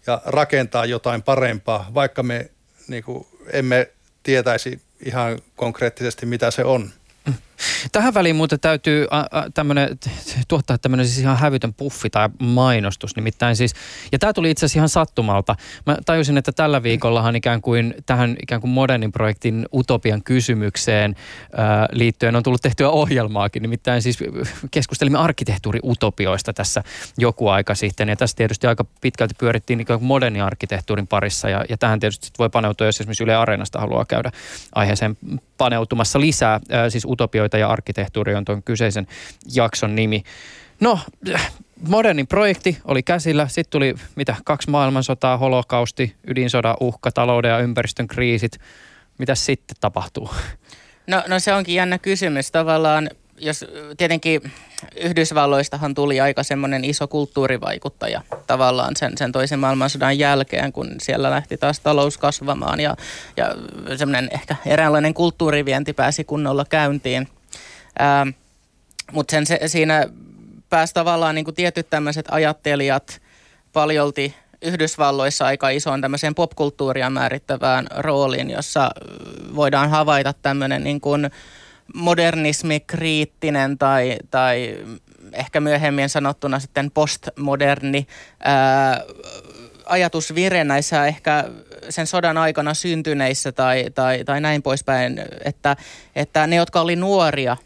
ja rakentaa jotain parempaa, vaikka me niin kuin emme tietäisi ihan konkreettisesti, mitä se on. Tähän väliin muuten täytyy tämmönen, tuottaa tämmöinen siis ihan hävytön puffi tai mainostus nimittäin siis. Ja tämä tuli itse asiassa ihan sattumalta. Mä tajusin, että tällä viikollahan ikään kuin tähän ikään kuin modernin projektin utopian kysymykseen ää, liittyen on tullut tehtyä ohjelmaakin. Nimittäin siis keskustelimme arkkitehtuuriutopioista tässä joku aika sitten. Ja tässä tietysti aika pitkälti pyörittiin ikään kuin modernin arkkitehtuurin parissa. Ja, ja tähän tietysti voi paneutua, jos esimerkiksi Yle Areenasta haluaa käydä aiheeseen paneutumassa lisää, ää, siis utopioita ja arkkitehtuuri on tuon kyseisen jakson nimi. No, modernin projekti oli käsillä. Sitten tuli mitä, kaksi maailmansotaa, holokausti, ydinsodan uhka, talouden ja ympäristön kriisit. Mitäs sitten tapahtuu? No, no se onkin jännä kysymys. Tavallaan, jos tietenkin Yhdysvalloistahan tuli aika semmoinen iso kulttuurivaikuttaja tavallaan sen, sen toisen maailmansodan jälkeen, kun siellä lähti taas talous kasvamaan ja, ja semmoinen ehkä eräänlainen kulttuurivienti pääsi kunnolla käyntiin. Ähm, mutta se, siinä pääsi tavallaan niin kuin tietyt tämmöiset ajattelijat paljolti Yhdysvalloissa aika isoon tämmöiseen popkulttuuria määrittävään rooliin, jossa voidaan havaita tämmöinen niin kuin modernismikriittinen tai, tai ehkä myöhemmin sanottuna sitten postmoderni ää, ajatusvire näissä ehkä sen sodan aikana syntyneissä tai, tai, tai näin poispäin, että, että ne, jotka oli nuoria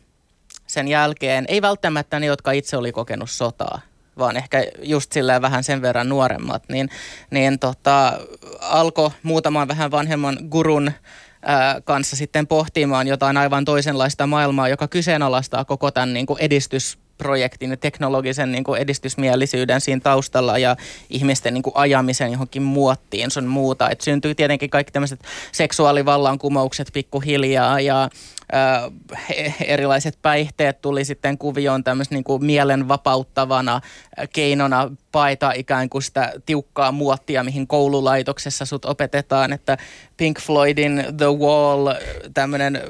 sen jälkeen, ei välttämättä ne, jotka itse oli kokenut sotaa, vaan ehkä just silleen vähän sen verran nuoremmat, niin, niin tota, alkoi muutaman vähän vanhemman gurun ää, kanssa sitten pohtimaan jotain aivan toisenlaista maailmaa, joka kyseenalaistaa koko tämän niin kuin edistysprojektin ja teknologisen niin kuin edistysmielisyyden siinä taustalla ja ihmisten niin kuin ajamisen johonkin muottiin sun muuta. Et syntyy tietenkin kaikki tämmöiset seksuaalivallankumoukset pikkuhiljaa ja erilaiset päihteet tuli sitten kuvioon tämmöisen niin kuin mielen vapauttavana keinona paeta ikään kuin sitä tiukkaa muottia, mihin koululaitoksessa sut opetetaan, että Pink Floydin The Wall, tämmöinen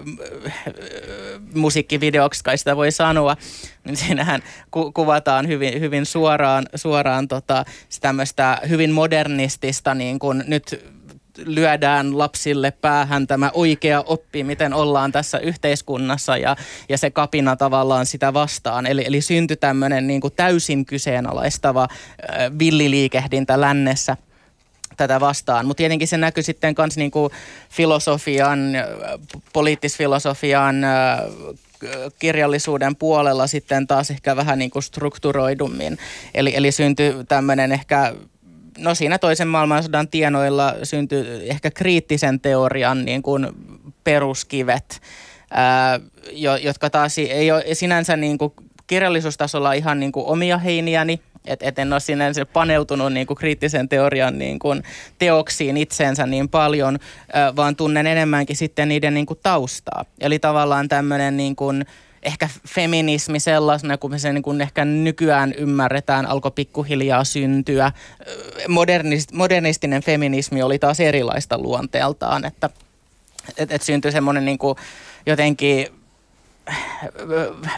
musiikkivideoksi kai sitä voi sanoa, niin siinähän ku- kuvataan hyvin, hyvin suoraan, suoraan tota, tämmöistä hyvin modernistista niin kuin nyt lyödään lapsille päähän tämä oikea oppi, miten ollaan tässä yhteiskunnassa ja, ja se kapina tavallaan sitä vastaan. Eli, eli syntyi tämmöinen niin kuin täysin kyseenalaistava äh, villiliikehdintä lännessä tätä vastaan. Mutta tietenkin se näkyy sitten myös niin kuin filosofian, poliittisfilosofian, äh, kirjallisuuden puolella sitten taas ehkä vähän niin kuin strukturoidummin. Eli, eli syntyi tämmöinen ehkä No siinä toisen maailmansodan tienoilla syntyi ehkä kriittisen teorian niin kuin peruskivet, ää, jotka taas ei ole sinänsä niin kuin kirjallisuustasolla ihan niin kuin omia heiniäni, että et en ole sinänsä paneutunut niin kuin kriittisen teorian niin kuin teoksiin itseensä niin paljon, ää, vaan tunnen enemmänkin sitten niiden niin kuin taustaa. Eli tavallaan tämmöinen niin kuin ehkä feminismi sellaisena, kun me se niin kuin ehkä nykyään ymmärretään, alkoi pikkuhiljaa syntyä. Modernist, modernistinen feminismi oli taas erilaista luonteeltaan, että et, et syntyi semmoinen niin kuin jotenkin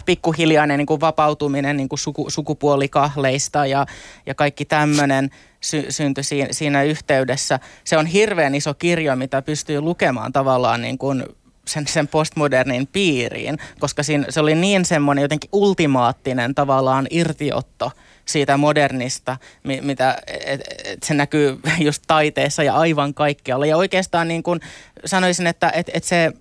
pikkuhiljainen niin kuin vapautuminen niin kuin suku, sukupuolikahleista ja, ja kaikki tämmöinen sy, syntyi siinä, siinä yhteydessä. Se on hirveän iso kirjo, mitä pystyy lukemaan tavallaan niin kuin Sen, sen postmodernin piiriin, koska siinä, se oli niin semmoinen jotenkin ultimaattinen tavallaan irtiotto siitä modernista, mi, mitä et, et se näkyy just taiteessa ja aivan kaikkialla. Ja oikeastaan niin kuin sanoisin, että et, et se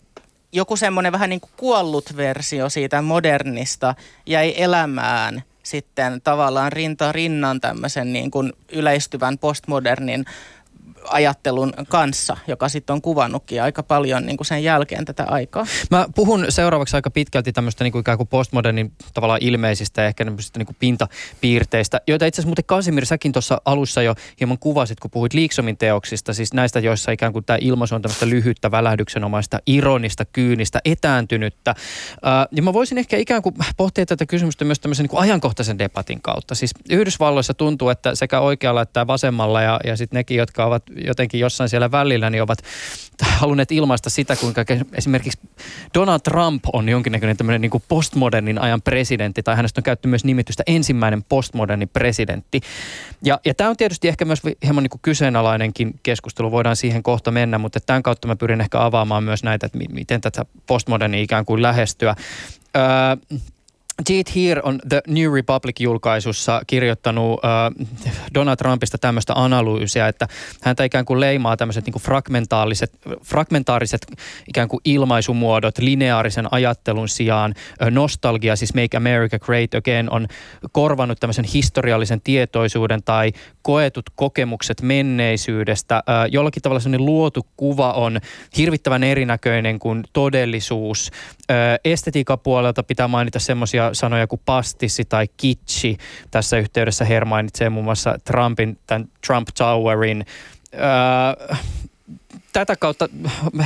joku semmoinen vähän niin kuin kuollut versio siitä modernista jäi elämään sitten tavallaan rinta rinnan tämmöisen niin kuin yleistyvän postmodernin ajattelun kanssa, joka sitten on kuvannutkin aika paljon niin kuin sen jälkeen tätä aikaa. Mä puhun seuraavaksi aika pitkälti tämmöistä niin kuin ikään kuin postmodernin tavallaan ilmeisistä ja ehkä niin kuin pintapiirteistä, joita itse asiassa muuten Kasimir, säkin tuossa alussa jo hieman kuvasit, kun puhuit Liksomin teoksista, siis näistä, joissa ikään kuin tämä ilmaisu on tämmöistä lyhyttä, välähdyksenomaista, ironista, kyynistä, etääntynyttä. Ja mä voisin ehkä ikään kuin pohtia tätä kysymystä myös tämmöisen niin kuin ajankohtaisen debatin kautta. Siis Yhdysvalloissa tuntuu, että sekä oikealla että vasemmalla ja, ja sitten nekin, jotka ovat jotenkin jossain siellä välillä, niin ovat halunneet ilmaista sitä, kuinka esimerkiksi Donald Trump on jonkinnäköinen tämmöinen niin kuin postmodernin ajan presidentti, tai hänestä on käytetty myös nimitystä ensimmäinen postmoderni presidentti. Ja, ja tämä on tietysti ehkä myös hieman niin kuin kyseenalainenkin keskustelu, voidaan siihen kohta mennä, mutta tämän kautta mä pyrin ehkä avaamaan myös näitä, että miten tätä postmodernia ikään kuin lähestyä. Öö, Jeet Heer on The New Republic-julkaisussa kirjoittanut äh, Donald Trumpista tämmöistä analyysiä, että häntä ikään kuin leimaa tämmöiset niin kuin fragmentaaliset, fragmentaariset ikään kuin ilmaisumuodot lineaarisen ajattelun sijaan. Nostalgia, siis Make America Great Again, on korvannut tämmöisen historiallisen tietoisuuden tai koetut kokemukset menneisyydestä. Äh, jollakin tavalla semmoinen luotu kuva on hirvittävän erinäköinen kuin todellisuus. Äh, estetiikan puolelta pitää mainita semmoisia sanoja kuin pastissi tai kitsi. Tässä yhteydessä Heer mainitsee muun muassa Trumpin, tämän Trump Towerin. Öö, tätä kautta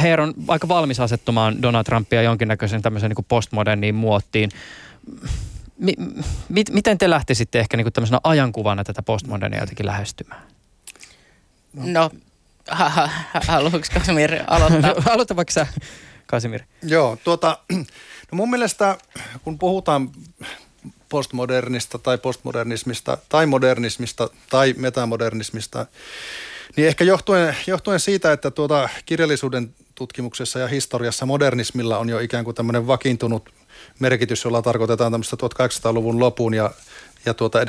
Heer on aika valmis asettumaan Donald Trumpia jonkinnäköisen tämmöisen niin kuin postmoderniin muottiin. M- mit- miten te lähtisitte ehkä niin kuin tämmöisenä ajankuvana tätä postmodernia jotenkin lähestymään? No, no ha- ha- haluatko Kasimir aloittaa? Aloita vaikka sä, Kasimir. Joo, tuota... No mun mielestä, kun puhutaan postmodernista tai postmodernismista tai modernismista tai metamodernismista, niin ehkä johtuen, johtuen siitä, että tuota kirjallisuuden tutkimuksessa ja historiassa modernismilla on jo ikään kuin tämmöinen vakiintunut merkitys, jolla tarkoitetaan tämmöistä tuhatkahdeksansataaluvun lopun ja, ja tuota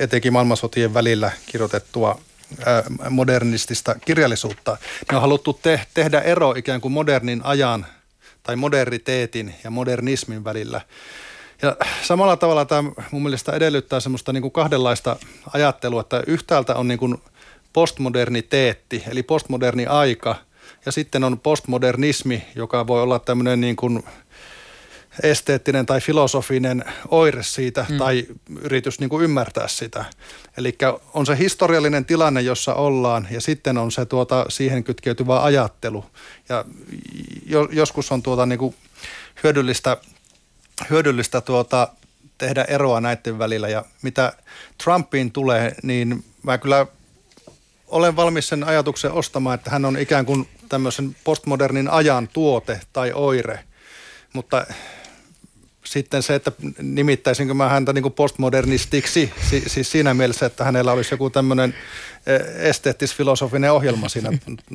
etenkin maailmansotien välillä kirjoitettua ää, modernistista kirjallisuutta. Ne on haluttu te, tehdä ero ikään kuin modernin ajan tai moderniteetin ja modernismin välillä. Ja samalla tavalla tämä mun mielestä edellyttää semmoista niin kuin kahdenlaista ajattelua, että yhtäältä on niin kuin postmoderniteetti, eli postmoderni aika, ja sitten on postmodernismi, joka voi olla tämmöinen niin kuin esteettinen tai filosofinen oire siitä mm. tai yritys niin kuin ymmärtää sitä. Eli on se historiallinen tilanne, jossa ollaan, ja sitten on se tuota siihen kytkeytyvä ajattelu. Ja joskus on tuota niin kuin hyödyllistä, hyödyllistä tuota tehdä eroa näiden välillä. Ja mitä Trumpiin tulee, niin mä kyllä olen valmis sen ajatuksen ostamaan, että hän on ikään kuin tämmöisen postmodernin ajan tuote tai oire, mutta sitten se, että nimittäisinkö mä häntä niin kuin postmodernistiksi, siis siinä mielessä, että hänellä olisi joku tämmöinen esteettis-filosofinen ohjelma siinä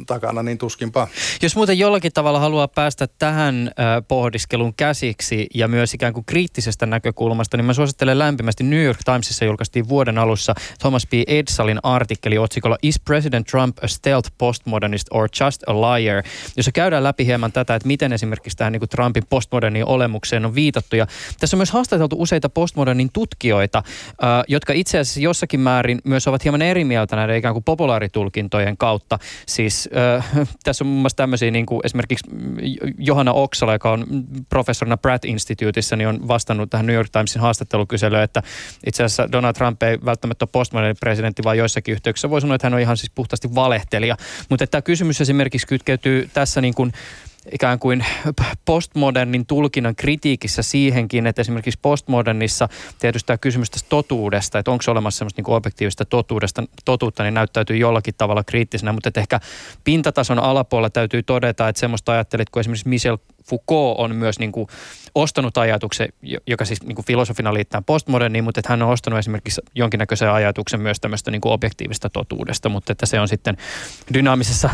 takana, niin tuskinpa. Jos muuten jollakin tavalla haluaa päästä tähän pohdiskelun käsiksi ja myös ikään kuin kriittisestä näkökulmasta, niin mä suosittelen lämpimästi. New York Timesissa julkaistiin vuoden alussa Thomas B. Edsalin artikkeli otsikolla Is President Trump a Stealth Postmodernist or Just a Liar?, jossa käydään läpi hieman tätä, että miten esimerkiksi tähän niin kuin Trumpin postmoderniin olemukseen on viitattu. Ja tässä on myös haastateltu useita postmodernin tutkijoita, jotka itse asiassa jossakin määrin myös ovat hieman eri mieltä näiden ikään kuin populaaritulkintojen kautta. Siis äh, tässä on muun muassa tämmöisiä niin kuin esimerkiksi Johanna Oksala, joka on professorina Pratt-instituutissa, niin on vastannut tähän New York Timesin haastattelukyselyyn, että itse asiassa Donald Trump ei välttämättä ole postmoderni presidentti, vaan joissakin yhteyksissä voi sanoa, että hän on ihan siis puhtaasti valehtelija. Mutta tämä kysymys esimerkiksi kytkeytyy tässä niin kuin ikään kuin postmodernin tulkinnan kritiikissä siihenkin, että esimerkiksi postmodernissa tietysti tämä kysymys tästä totuudesta, että onko se olemassa semmoista niin kuin objektiivista totuudesta, totuutta, niin näyttäytyy jollakin tavalla kriittisenä, mutta ehkä pintatason alapuolella täytyy todeta, että semmoista ajattelit, kun esimerkiksi Michel Foucault on myös niin kuin ostanut ajatuksen, joka siis niin kuin filosofina liittää postmoderniin, mutta että hän on ostanut esimerkiksi jonkinnäköisen ajatuksen myös tämmöistä niin kuin objektiivista totuudesta, mutta että se on sitten dynaamisessa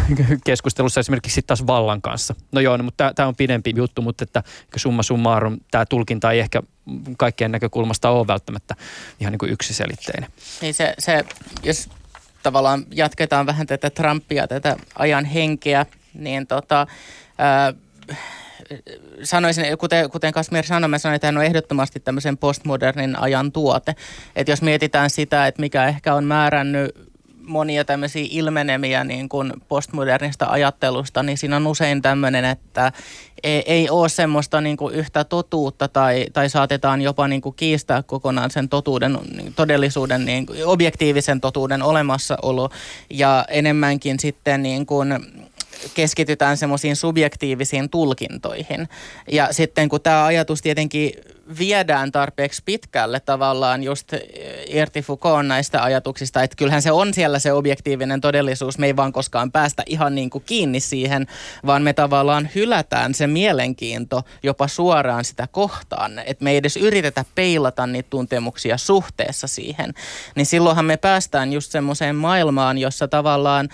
keskustelussa esimerkiksi taas vallan kanssa. No joo, no, mutta tämä on pidempi juttu, mutta että summa summarum, tämä tulkinta ei ehkä kaikkien näkökulmasta ole välttämättä ihan niin kuin yksiselitteinen. Niin se, se, jos tavallaan jatketaan vähän tätä Trumpia, tätä ajan henkeä, niin tota... Ää, Sanoisin, kuten, kuten Kasimir sanoi, mä sanoin, että hän on ehdottomasti tämmöisen postmodernin ajan tuote. Että jos mietitään sitä, että mikä ehkä on määrännyt monia tämmöisiä ilmenemiä niin kuin postmodernista ajattelusta, niin siinä on usein tämmöinen, että ei, ei ole semmoista niin kuin yhtä totuutta tai, tai saatetaan jopa niin kuin kiistää kokonaan sen totuuden, todellisuuden, niin kuin, objektiivisen totuuden olemassaolo ja enemmänkin sitten niin kuin keskitytään semmoisiin subjektiivisiin tulkintoihin. Ja sitten kun tämä ajatus tietenkin viedään tarpeeksi pitkälle tavallaan just irti Foucaultin näistä ajatuksista, että kyllähän se on siellä se objektiivinen todellisuus, me ei vaan koskaan päästä ihan niin kuin kiinni siihen, vaan me tavallaan hylätään se mielenkiinto jopa suoraan sitä kohtaan, että me ei edes yritetä peilata niitä tuntemuksia suhteessa siihen. Niin silloinhan me päästään just semmoiseen maailmaan, jossa tavallaan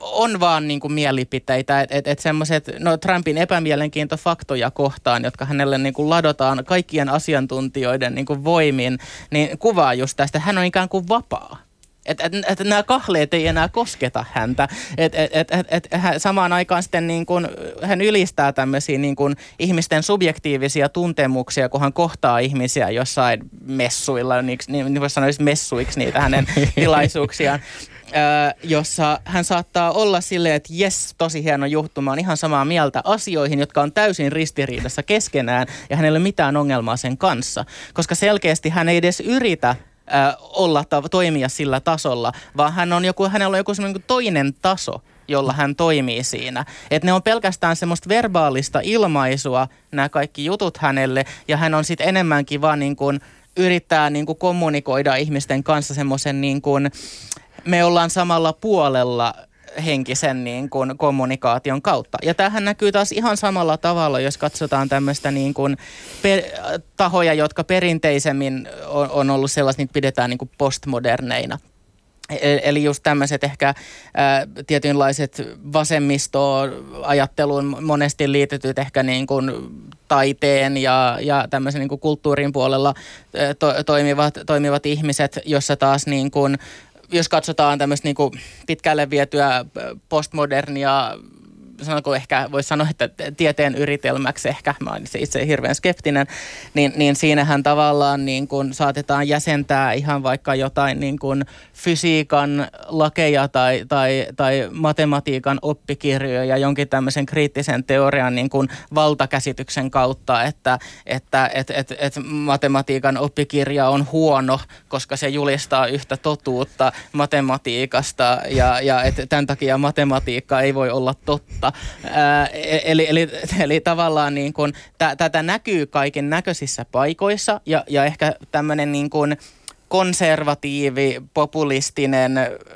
on vaan niin kuin mielipiteitä, että et, et semmoiset, no Trumpin epämielenkiintofaktoja kohtaan, jotka hänelle niin kuin ladotaan kaikkien asiantuntijoiden niin kuin voimin, niin kuvaa just tästä, hän on ikään kuin vapaa. Että et, et nämä kahleet ei enää kosketa häntä. Et, et, et, et, hän samaan aikaan sitten niin kun, hän ylistää tämmöisiä niin kun ihmisten subjektiivisia tuntemuksia, kun hän kohtaa ihmisiä jossain messuilla, niin, niin voisi sanoa messuiksi niitä hänen tilaisuuksiaan. Öö, jossa hän saattaa olla silleen, että jes, tosi hieno juhtuma, on ihan samaa mieltä asioihin, jotka on täysin ristiriidassa keskenään ja hänellä ei ole mitään ongelmaa sen kanssa, koska selkeästi hän ei edes yritä öö, olla, toimia sillä tasolla, vaan hän on joku, hänellä on joku semmoinen toinen taso, jolla hän toimii siinä. Että ne on pelkästään semmoista verbaalista ilmaisua, nämä kaikki jutut hänelle, ja hän on sitten enemmänkin vaan niin kuin yrittää niin kuin kommunikoida ihmisten kanssa semmoisen niin kuin me ollaan samalla puolella henkisen niin kuin kommunikaation kautta. Ja tämähän näkyy taas ihan samalla tavalla, jos katsotaan tämmöistä niin kuin per, tahoja, jotka perinteisemmin on, on ollut sellaisia, niitä pidetään niin kuin postmoderneina. Eli just tämmöiset ehkä ää, tietynlaiset vasemmistoajatteluun monesti liitetyt ehkä niin kuin taiteen ja, ja tämmöisen niin kuin kulttuurin puolella to, toimivat, toimivat ihmiset, jossa taas niin kuin jos katsotaan tämmöistä niin kuin pitkälle vietyä postmodernia, sanonko ehkä, voisi sanoa, että tieteen yritelmäksi ehkä, mä olen itse hirveän skeptinen, niin, niin siinähän tavallaan niin kuin saatetaan jäsentää ihan vaikka jotain niin kuin fysiikan lakeja tai, tai, tai matematiikan oppikirjoja jonkin tämmöisen kriittisen teorian niin kuin valtakäsityksen kautta, että, että et, et, et matematiikan oppikirja on huono, koska se julistaa yhtä totuutta matematiikasta ja, ja et tämän takia matematiikka ei voi olla totta. Ää, eli, eli, eli tavallaan niin kuin, tä, tätä näkyy kaiken näköisissä paikoissa ja, ja ehkä tämmöinen niin kuin konservatiivi, populistinen,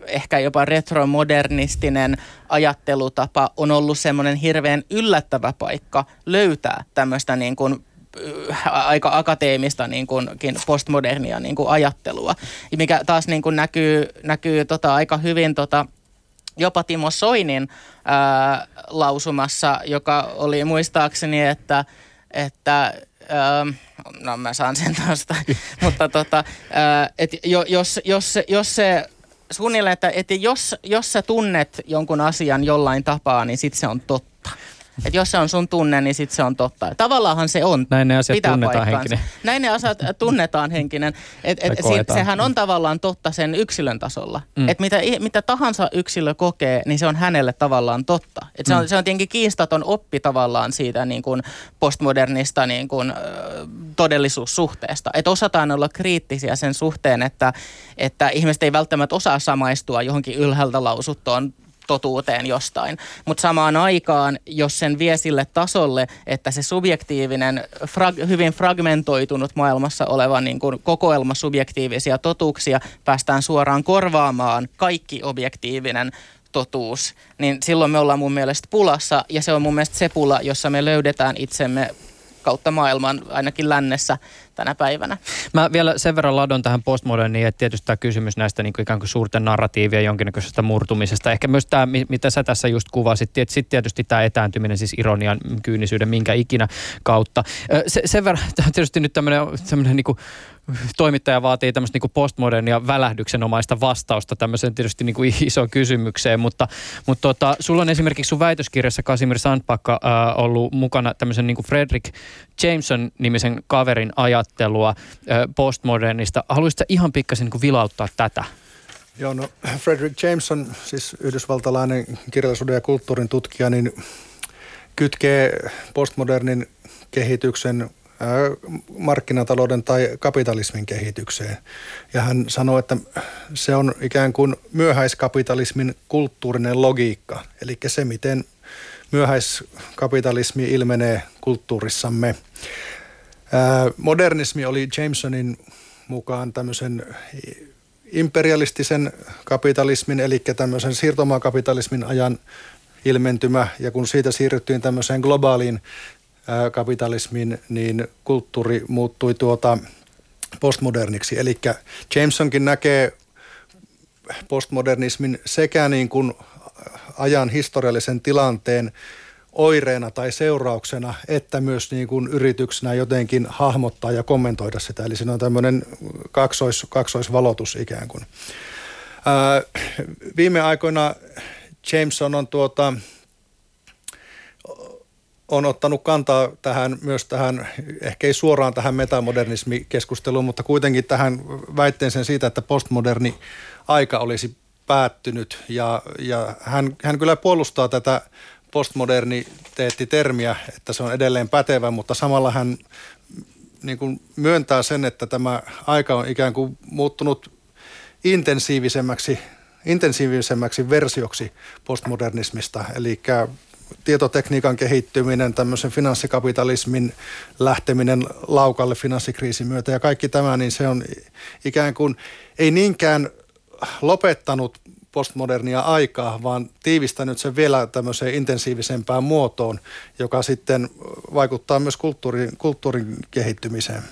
ehkä jopa retromodernistinen ajattelutapa on ollut semmoinen hirveän yllättävä paikka löytää tämmöistä niin kuin aika akateemista niin kuin postmodernia niin kuin ajattelua, mikä taas niin kuin näkyy, näkyy tota aika hyvin tota jopa Timo Soinin ää, lausumassa, joka oli muistaakseni, että, että Öö, no mä saan sen taas, mutta tota, öö, et jo, jos, jos, jos se suunnilleen, että et jos, jos sä tunnet jonkun asian jollain tapaa, niin sit se on totta. Et jos se on sun tunne, niin sit se on totta. Tavallaanhan se on. Näin ne asiat tunnetaan paikkaansa. Henkinen. Näin ne asiat tunnetaan henkinen. Et, et, sit, sehän on tavallaan totta sen yksilön tasolla. Mm. Että mitä, mitä tahansa yksilö kokee, niin se on hänelle tavallaan totta. Et se, on, mm. se on tietenkin kiistaton oppi tavallaan siitä niin kuin postmodernista niin kuin, todellisuussuhteesta. Että osataan olla kriittisiä sen suhteen, että, että ihmiset ei välttämättä osaa samaistua johonkin ylhäältä lausuttuun totuuteen jostain. Mutta samaan aikaan, jos sen vie sille tasolle, että se subjektiivinen, frag- hyvin fragmentoitunut maailmassa oleva niin kuin kokoelma subjektiivisia totuuksia päästään suoraan korvaamaan kaikki objektiivinen totuus, niin silloin me ollaan mun mielestä pulassa, ja se on mun mielestä se pula, jossa me löydetään itsemme kautta maailman, ainakin lännessä tänä päivänä. Mä vielä sen verran ladon tähän postmoderniin, että tietysti tämä kysymys näistä niin kuin ikään kuin suurten narratiivien jonkinnäköisestä murtumisesta. Ehkä myös tämä, mitä sä tässä just kuvasit, sitten tietysti tämä etääntyminen, siis ironian, kyynisyyden, minkä ikinä kautta. Se, sen verran, tämä on tietysti nyt tämmöinen, tämmöinen niin kuin toimittaja vaatii tämmöistä niin kuin postmodernia välähdyksenomaista vastausta tämmöiseen tietysti niin kuin isoon kysymykseen, mutta, mutta tota, sulla on esimerkiksi sun väitöskirjassa Kasimir Sandbacka äh, ollut mukana tämmöisen niin kuin Frederick Jameson-nimisen kaverin ajattelua äh, postmodernista. Haluaisitko ihan pikkasen niin kuin vilauttaa tätä? Joo, no Frederick Jameson, siis yhdysvaltalainen kirjallisuuden ja kulttuurin tutkija, niin kytkee postmodernin kehityksen markkinatalouden tai kapitalismin kehitykseen. Ja hän sanoi, että se on ikään kuin myöhäiskapitalismin kulttuurinen logiikka, eli se, miten myöhäiskapitalismi ilmenee kulttuurissamme. Modernismi oli Jamesonin mukaan tämmöisen imperialistisen kapitalismin, eli tämmöisen siirtomaakapitalismin ajan ilmentymä, ja kun siitä siirryttiin tämmöiseen globaaliin kapitalismiin, niin kulttuuri muuttui tuota postmoderniksi. Eli Jamesonkin näkee postmodernismin sekä niin kuin ajan historiallisen tilanteen oireena tai seurauksena, että myös niin kuin yrityksenä jotenkin hahmottaa ja kommentoida sitä. Eli siinä on tämmöinen kaksois, kaksoisvalotus ikään kuin. Ää, viime aikoina Jameson on tuota... on ottanut kantaa tähän myös tähän, ehkä ei suoraan tähän metamodernismikeskusteluun, mutta kuitenkin tähän väitteeseen siitä, että postmoderni aika olisi päättynyt. Ja, ja hän, hän kyllä puolustaa tätä postmoderniteettitermiä, että se on edelleen pätevä, mutta samalla hän niin kuin myöntää sen, että tämä aika on ikään kuin muuttunut intensiivisemmäksi, intensiivisemmäksi versioksi postmodernismista, eli tietotekniikan kehittyminen, tämmöisen finanssikapitalismin lähteminen laukalle finanssikriisin myötä ja kaikki tämä, niin se on ikään kuin ei niinkään lopettanut postmodernia aikaa, vaan tiivistänyt sen vielä tämmöiseen intensiivisempään muotoon, joka sitten vaikuttaa myös kulttuurin, kulttuurin kehittymiseen.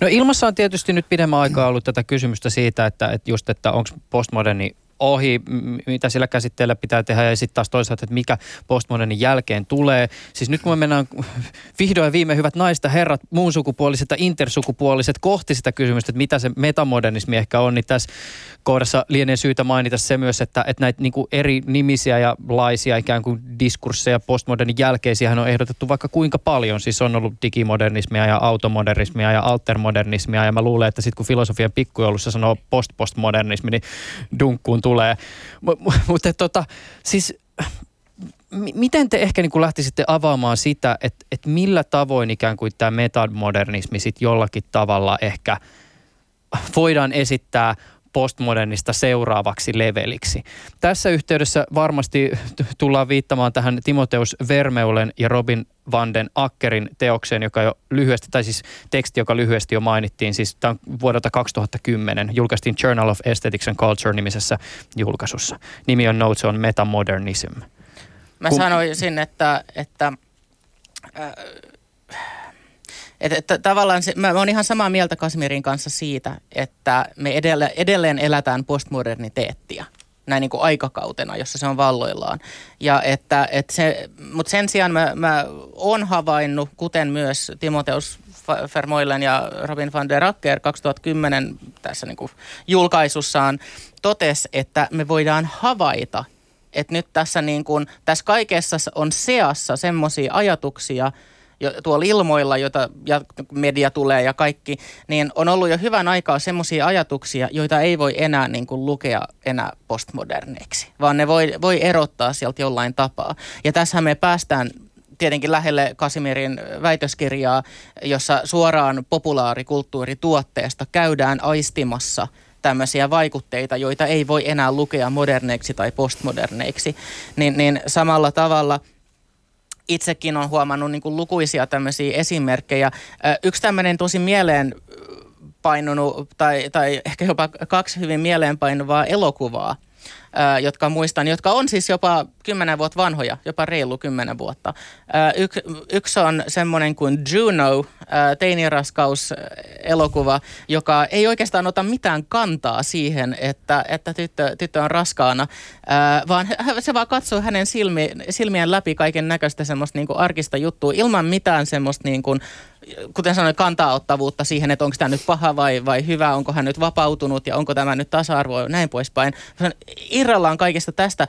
No ilmassa on tietysti nyt pidemmän aikaa ollut tätä kysymystä siitä, että, että just, että onko postmoderni ohi, mitä sillä käsitteellä pitää tehdä ja sitten taas toisaalta, että mikä postmodernin jälkeen tulee. Siis nyt kun me mennään vihdoin viime hyvät naista, herrat, muun sukupuoliset ja intersukupuoliset kohti sitä kysymystä, että mitä se metamodernismi ehkä on, niin tässä kohdassa lienee syytä mainita se myös, että, että näitä niin kuin eri nimisiä ja laisia ikään kuin diskursseja postmodernin jälkeisiähän on ehdotettu vaikka kuinka paljon. Siis on ollut digimodernismia ja automodernismia ja altermodernismia ja mä luulen, että sitten kun filosofian pikkujoulussa sanoo post-postmodernismi, niin dunkkuun tulee. Mutta tota, siis m- miten te ehkä niin kuin lähtisitte avaamaan sitä, että et millä tavoin ikään kuin tämä metamodernismi sit jollakin tavalla ehkä voidaan esittää postmodernista seuraavaksi leveliksi. Tässä yhteydessä varmasti tullaan viittamaan tähän Timotheus Vermeulen ja Robin van den Akkerin teokseen, joka jo lyhyesti, tai siis teksti, joka lyhyesti jo mainittiin, siis vuodelta kaksituhattakymmenen, julkaistiin Journal of Aesthetics and Culture-nimisessä julkaisussa. Nimi on Notes on Metamodernism. Mä Kun... sanoisin, että... että äh... Että, että tavallaan se, mä oon ihan samaa mieltä Kasimirin kanssa siitä, että me edelle, edelleen elätään postmoderniteettia näin niin kuin aikakautena, jossa se on valloillaan. Ja että, että se, mutta sen sijaan mä, mä oon havainnut, kuten myös Timotheus Vermeulen ja Robin van den Akker kaksituhattakymmenen tässä niin kuin julkaisussaan totesi, että me voidaan havaita, että nyt tässä, niin kuin, tässä kaikessa on seassa semmoisia ajatuksia, tuolla ilmoilla, jota media tulee ja kaikki, niin on ollut jo hyvän aikaa semmoisia ajatuksia, joita ei voi enää niin kuin lukea enää postmoderneiksi, vaan ne voi, voi erottaa sieltä jollain tapaa. Ja tässähän me päästään tietenkin lähelle Kasimirin väitöskirjaa, jossa suoraan populaarikulttuurituotteesta käydään aistimassa tämmöisiä vaikutteita, joita ei voi enää lukea moderneiksi tai postmoderneiksi, niin, niin samalla tavalla itsekin olen huomannut niin kuin lukuisia tämmöisiä esimerkkejä. Yksi tämmöinen tosi mieleen painunut, tai, tai ehkä jopa kaksi hyvin mieleen painuvaa elokuvaa, jotka muistan, jotka on siis jopa kymmenen vuotta vanhoja, jopa reilu kymmenen vuotta. Yksi, yksi on semmoinen kuin Juno, teiniraskauselokuva, joka ei oikeastaan ota mitään kantaa siihen, että, että tyttö, tyttö on raskaana, vaan se vaan katsoo hänen silmi, silmien läpi kaiken näköistä semmoista niin kuin arkista juttua ilman mitään semmoista niin kuin, kuten sanoin, kantaaottavuutta siihen, että onko tämä nyt paha vai, vai hyvä, onko hän nyt vapautunut ja onko tämä nyt tasa-arvo ja näin poispäin. Irrallaan kaikesta tästä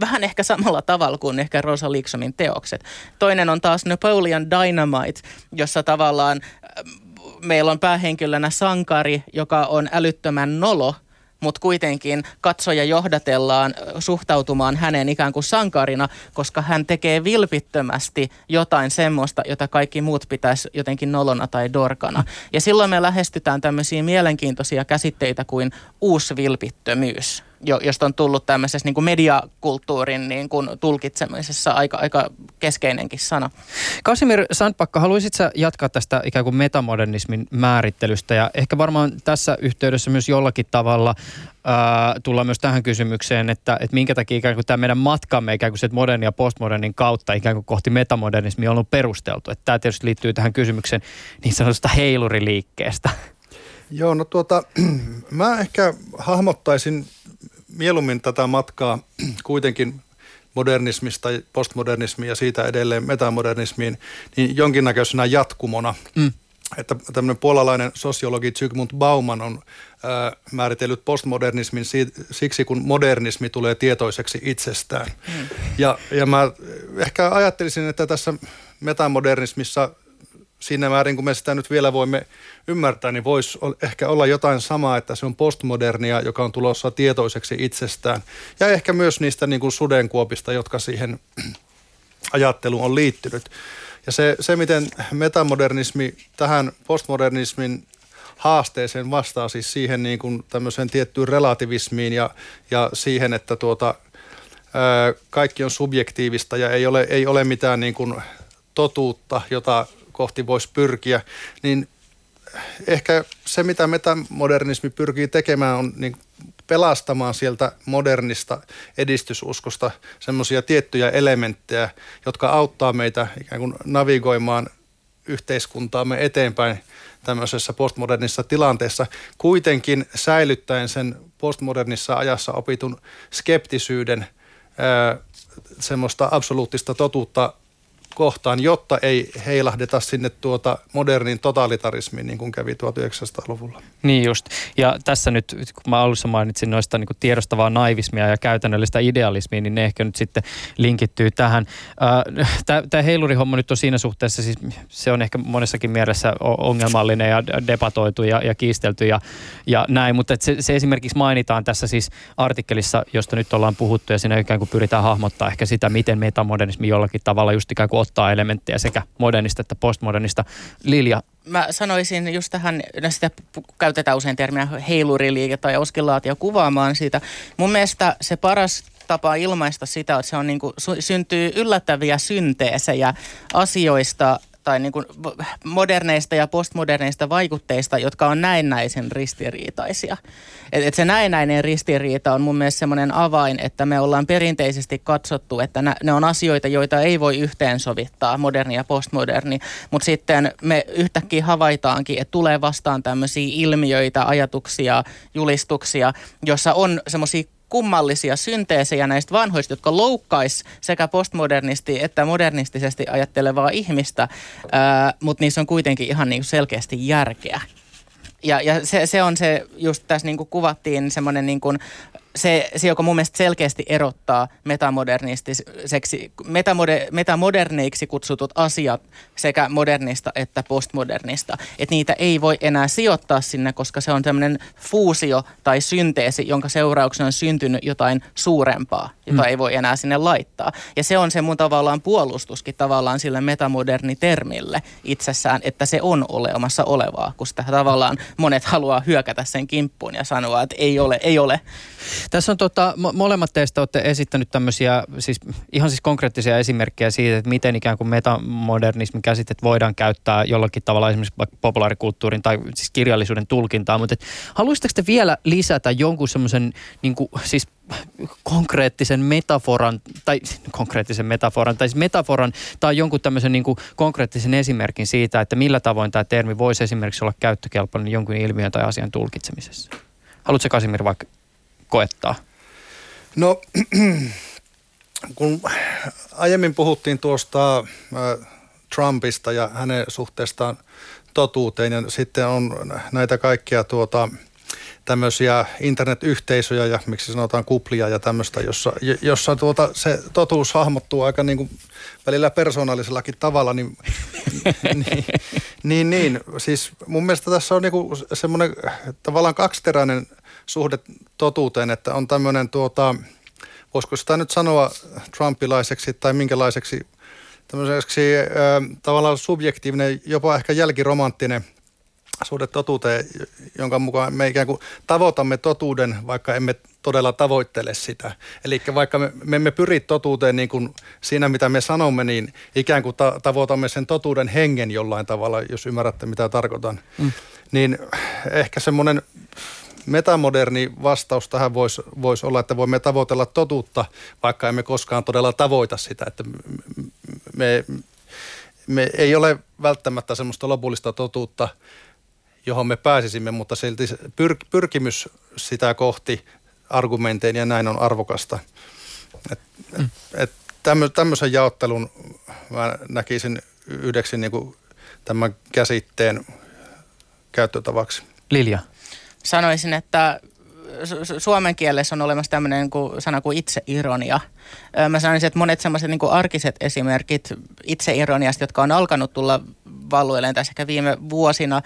vähän ehkä samalla tavalla kuin ehkä Rosa Liksomin teokset. Toinen on taas Napoleon Dynamite, jossa tavallaan meillä on päähenkilönä sankari, joka on älyttömän nolo, mutta kuitenkin katsoja johdatellaan suhtautumaan häneen ikään kuin sankarina, koska hän tekee vilpittömästi jotain semmoista, jota kaikki muut pitäisi jotenkin nolona tai dorkana. Ja silloin me lähestytään tämmöisiä mielenkiintoisia käsitteitä kuin uusvilpittömyys, josta on tullut tämmöisessä niin kuin mediakulttuurin niin kuin tulkitsemisessa aika, aika keskeinenkin sana. Kasimir Sandbacka, haluaisit sä jatkaa tästä ikään kuin metamodernismin määrittelystä ja ehkä varmaan tässä yhteydessä myös jollakin tavalla ää, tullaan myös tähän kysymykseen, että, että minkä takia ikään kuin tämä meidän matkamme ikään kuin se modernin ja postmodernin kautta ikään kuin kohti metamodernismia on ollut perusteltu. Että tämä tietysti liittyy tähän kysymykseen niin sanotusta heiluriliikkeestä. Joo, no tuota, mä ehkä hahmottaisin mieluummin tätä matkaa kuitenkin modernismista, postmodernismiin ja siitä edelleen metamodernismiin, niin jonkinnäköisenä jatkumona. Mm. Että tämmöinen puolalainen sosiologi Zygmunt Bauman on ää, määritellyt postmodernismin siksi, kun modernismi tulee tietoiseksi itsestään. Mm. Ja, ja mä ehkä ajattelisin, että tässä metamodernismissa siinä määrin, kun me sitä nyt vielä voimme ymmärtää, niin voisi ehkä olla jotain samaa, että se on postmodernia, joka on tulossa tietoiseksi itsestään. Ja ehkä myös niistä niin kuin sudenkuopista, jotka siihen ajatteluun on liittynyt. Ja se, se miten metamodernismi tähän postmodernismin haasteeseen vastaa, siis siihen niin kuin tämmöiseen tiettyyn relativismiin ja, ja siihen, että tuota, ö, kaikki on subjektiivista ja ei ole, ei ole mitään niin kuin totuutta, jota kohti voisi pyrkiä, niin ehkä se, mitä metamodernismi pyrkii tekemään, on niin pelastamaan sieltä modernista edistysuskosta semmoisia tiettyjä elementtejä, jotka auttaa meitä ikään kuin navigoimaan yhteiskuntaamme eteenpäin tämmöisessä postmodernissa tilanteessa, kuitenkin säilyttäen sen postmodernissa ajassa opitun skeptisyyden ää, semmoista absoluuttista totuutta kohtaan, jotta ei heilahdeta sinne tuota modernin totalitarismiin, niin kuin kävi tuhatyhdeksänsataaluvulla. Niin just. Ja tässä nyt, kun mä alussa mainitsin noista niin kuin tiedostavaa naivismia ja käytännöllistä idealismia, niin ne ehkä nyt sitten linkittyy tähän. Tämä heilurihomma nyt on siinä suhteessa, siis se on ehkä monessakin mielessä ongelmallinen ja debatoitu ja, ja kiistelty ja, ja näin, mutta se, se esimerkiksi mainitaan tässä siis artikkelissa, josta nyt ollaan puhuttu ja siinä ikään kuin pyritään hahmottaa ehkä sitä, miten metamodernismi jollakin tavalla just ikään kuin ottaa elementtejä sekä modernista että postmodernista. Lilja. Mä sanoisin just tähän, no sitä käytetään usein termiä heiluriliike tai oskillaatio kuvaamaan sitä. Mun mielestä se paras tapa ilmaista sitä, että se on niin kuin, syntyy yllättäviä synteesejä asioista tai niin kuin moderneista ja postmoderneista vaikutteista, jotka on näennäisen ristiriitaisia. Et, et se näennäinen ristiriita on mun mielestä semmoinen avain, että me ollaan perinteisesti katsottu, että nä, ne on asioita, joita ei voi yhteensovittaa, moderni ja postmoderni, mutta sitten me yhtäkkiä havaitaankin, että tulee vastaan tämmöisiä ilmiöitä, ajatuksia, julistuksia, jossa on semmoisia kummallisia synteesejä näistä vanhoista, jotka loukkaisi sekä postmodernisti että modernistisesti ajattelevaa ihmistä, ää, mutta niissä on kuitenkin ihan niin selkeästi järkeä. Ja, ja se, se on se, just tässä niin kuin kuvattiin semmoinen niin kuin Se, se, joka mun mielestä selkeästi erottaa metamodernistiseksi, metamoder, metamoderneiksi kutsutut asiat sekä modernista että postmodernista. Että niitä ei voi enää sijoittaa sinne, koska se on tämmöinen fuusio tai synteesi, jonka seurauksena on syntynyt jotain suurempaa, jota mm. ei voi enää sinne laittaa. Ja se on se mun tavallaan puolustuskin tavallaan sille metamoderni-termille itsessään, että se on olemassa olevaa, kun sitä tavallaan monet haluaa hyökätä sen kimppuun ja sanoa, että ei ole, ei ole. Tässä on tota, molemmat teistä olette esittänyt tämmöisiä, siis ihan siis konkreettisia esimerkkejä siitä, että miten ikään kuin metamodernismin käsitteet voidaan käyttää jollakin tavalla esimerkiksi populaarikulttuurin tai siis kirjallisuuden tulkintaa, mutta et, haluaisitteko te vielä lisätä jonkun semmoisen niin kuin siis konkreettisen metaforan tai konkreettisen metaforan tai siis metaforan tai jonkun tämmöisen niin kuin konkreettisen esimerkin siitä, että millä tavoin tämä termi voisi esimerkiksi olla käyttökelpoinen jonkun ilmiön tai asian tulkitsemisessa? Haluatko Kasimir vaikka koettaa? No, kun aiemmin puhuttiin tuosta Trumpista ja hänen suhteestaan totuuteen, ja sitten on näitä kaikkia tuota, tämmöisiä internetyhteisöjä, ja miksi sanotaan kuplia ja tämmöistä, jossa, jossa tuota, se totuus hahmottuu aika niin kuin välillä persoonallisellakin tavalla, niin, niin, niin, niin siis mun mielestä tässä on niin kuin semmoinen tavallaan kaksiteräinen suhde totuuteen, että on tämmöinen, tuota, voisiko sitä nyt sanoa trumpilaiseksi tai minkälaiseksi, tämmöiseksi äh, tavallaan subjektiivinen, jopa ehkä jälkiromanttinen suhde totuuteen, jonka mukaan me ikään kuin tavoitamme totuuden, vaikka emme todella tavoittele sitä. Eli vaikka me, me emme pyri totuuteen niin kuin siinä, mitä me sanomme, niin ikään kuin ta- tavoitamme sen totuuden hengen jollain tavalla, jos ymmärrätte, mitä tarkoitan. Mm. Niin ehkä semmoinen metamoderni vastaus tähän voisi vois olla, että voimme tavoitella totuutta, vaikka emme koskaan todella tavoita sitä, että me, me ei ole välttämättä semmoista lopullista totuutta, johon me pääsisimme, mutta silti pyr- pyrkimys sitä kohti argumentein ja näin on arvokasta. Et, mm. et tämmö, tämmöisen jaottelun mä näkisin yhdeksi niin kuin tämän käsitteen käyttötavaksi. Lilja. Sanoisin, että su- suomen kielessä on olemassa tämmöinen niin kuin sana kuin itseironia. Mä sanoisin, että monet semmoiset niin kuin arkiset esimerkit itseironiasta, jotka on alkanut tulla valloilleen tässä ehkä viime vuosina.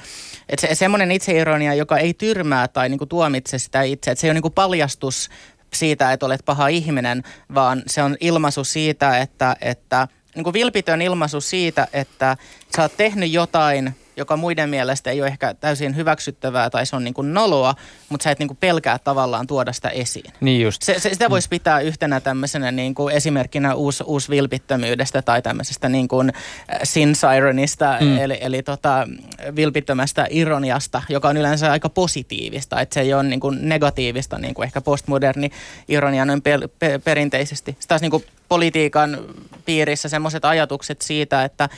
Että se, semmoinen itseironia, joka ei tyrmää tai niin kuin tuomitse sitä itse. Että se ei ole niin kuin paljastus siitä, että olet paha ihminen, vaan se on ilmaisu siitä, että, että niin kuin vilpitön ilmaisu siitä, että sä oot tehnyt jotain, joka muiden mielestä ei ole ehkä täysin hyväksyttävää tai se on niin kuin noloa, mutta sä et niin kuin pelkää tavallaan tuoda sitä esiin. Niin just. Se, se, sitä voisi pitää yhtenä tämmöisenä niin kuin esimerkkinä uus, uus vilpittömyydestä tai tämmöisestä niin kuin sinsironista, mm. eli, eli tota, vilpittömästä ironiasta, joka on yleensä aika positiivista, että se ei ole niin kuin negatiivista, niin kuin ehkä postmoderni ironia noin per, per, perinteisesti. Sitten taas niin kuin politiikan piirissä semmoiset ajatukset siitä, että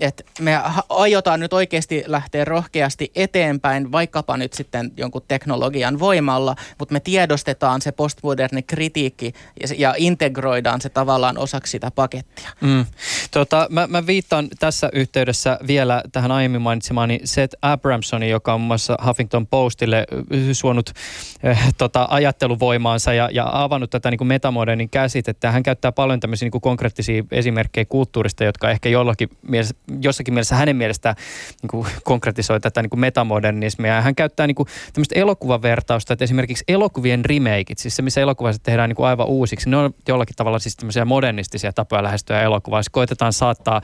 että me aiotaan nyt oikeasti lähteä rohkeasti eteenpäin, vaikkapa nyt sitten jonkun teknologian voimalla, mutta me tiedostetaan se postmoderni kritiikki ja, ja integroidaan se tavallaan osaksi sitä pakettia. Mm. Tota, mä, mä viittaan tässä yhteydessä vielä tähän aiemmin mainitsemaani Seth Abramsoni, joka on muun muassa Huffington Postille suonut äh, tota, ajatteluvoimaansa ja, ja avannut tätä niin kuin metamodernin käsitettä. Hän käyttää paljon tämmöisiä niin kuin konkreettisia esimerkkejä kulttuurista, jotka ehkä jollakin mielessä jossakin mielessä hänen mielestään niin konkretisoi tätä niin metamodernismia. Hän käyttää niin tämmöistä elokuvavertausta, että esimerkiksi elokuvien remakeit, siis se, missä elokuvaiset tehdään niin aivan uusiksi, ne on jollakin tavalla siis tämmöisiä modernistisia tapoja lähestyä elokuvaa. Siis koitetaan saattaa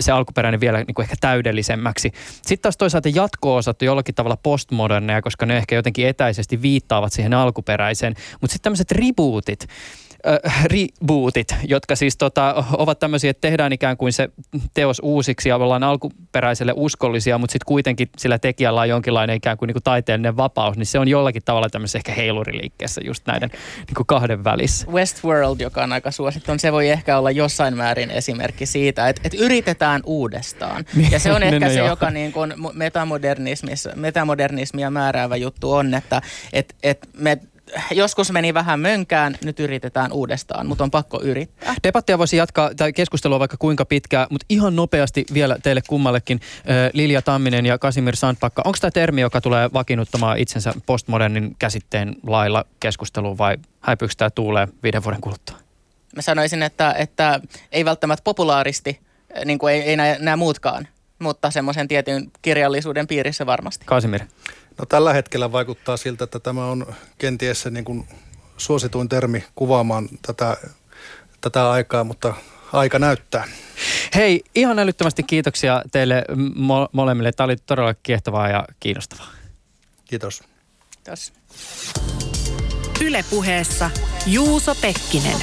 se alkuperäinen vielä niin ehkä täydellisemmäksi. Sitten taas toisaalta jatko-osat on jollakin tavalla postmoderneja, koska ne ehkä jotenkin etäisesti viittaavat siihen alkuperäiseen. Mutta sitten tämmöiset rebootit, Äh, rebootit, jotka siis tota, ovat tämmöisiä, että tehdään ikään kuin se teos uusiksi ja ollaan alkuperäiselle uskollisia, mutta sitten kuitenkin sillä tekijällä on jonkinlainen ikään kuin, niin kuin taiteellinen vapaus, niin se on jollakin tavalla tämmöisessä ehkä heiluriliikkeessä just näiden niin kuin kahden välissä. Westworld, joka on aika suosittu, se voi ehkä olla jossain määrin esimerkki siitä, että, että yritetään uudestaan. Ja se on ehkä se, joka niin kuin metamodernismia määräävä juttu on, että, että, että me joskus meni vähän mönkään, nyt yritetään uudestaan, mutta on pakko yrittää. Debattia voisi jatkaa, tai keskustelua vaikka kuinka pitkään, mutta ihan nopeasti vielä teille kummallekin, Lilja Tamminen ja Kasimir Sandbacka. Onko tämä termi, joka tulee vakiinnuttamaan itsensä postmodernin käsitteen lailla keskusteluun vai häipyykö tämä tuuleen viiden vuoden kuluttua? Mä sanoisin, että, että ei välttämättä populaaristi, niin kuin ei, ei nämä muutkaan, mutta semmoisen tietyn kirjallisuuden piirissä varmasti. Kasimir. No, tällä hetkellä vaikuttaa siltä, että tämä on kenties se niin kuin suosituin termi kuvaamaan tätä, tätä aikaa, mutta aika näyttää. Hei, ihan älyttömästi kiitoksia teille mo- molemmille. Tämä oli todella kiehtovaa ja kiinnostavaa. Kiitos. Kiitos. Yle Puheessa Juuso Pekkinen.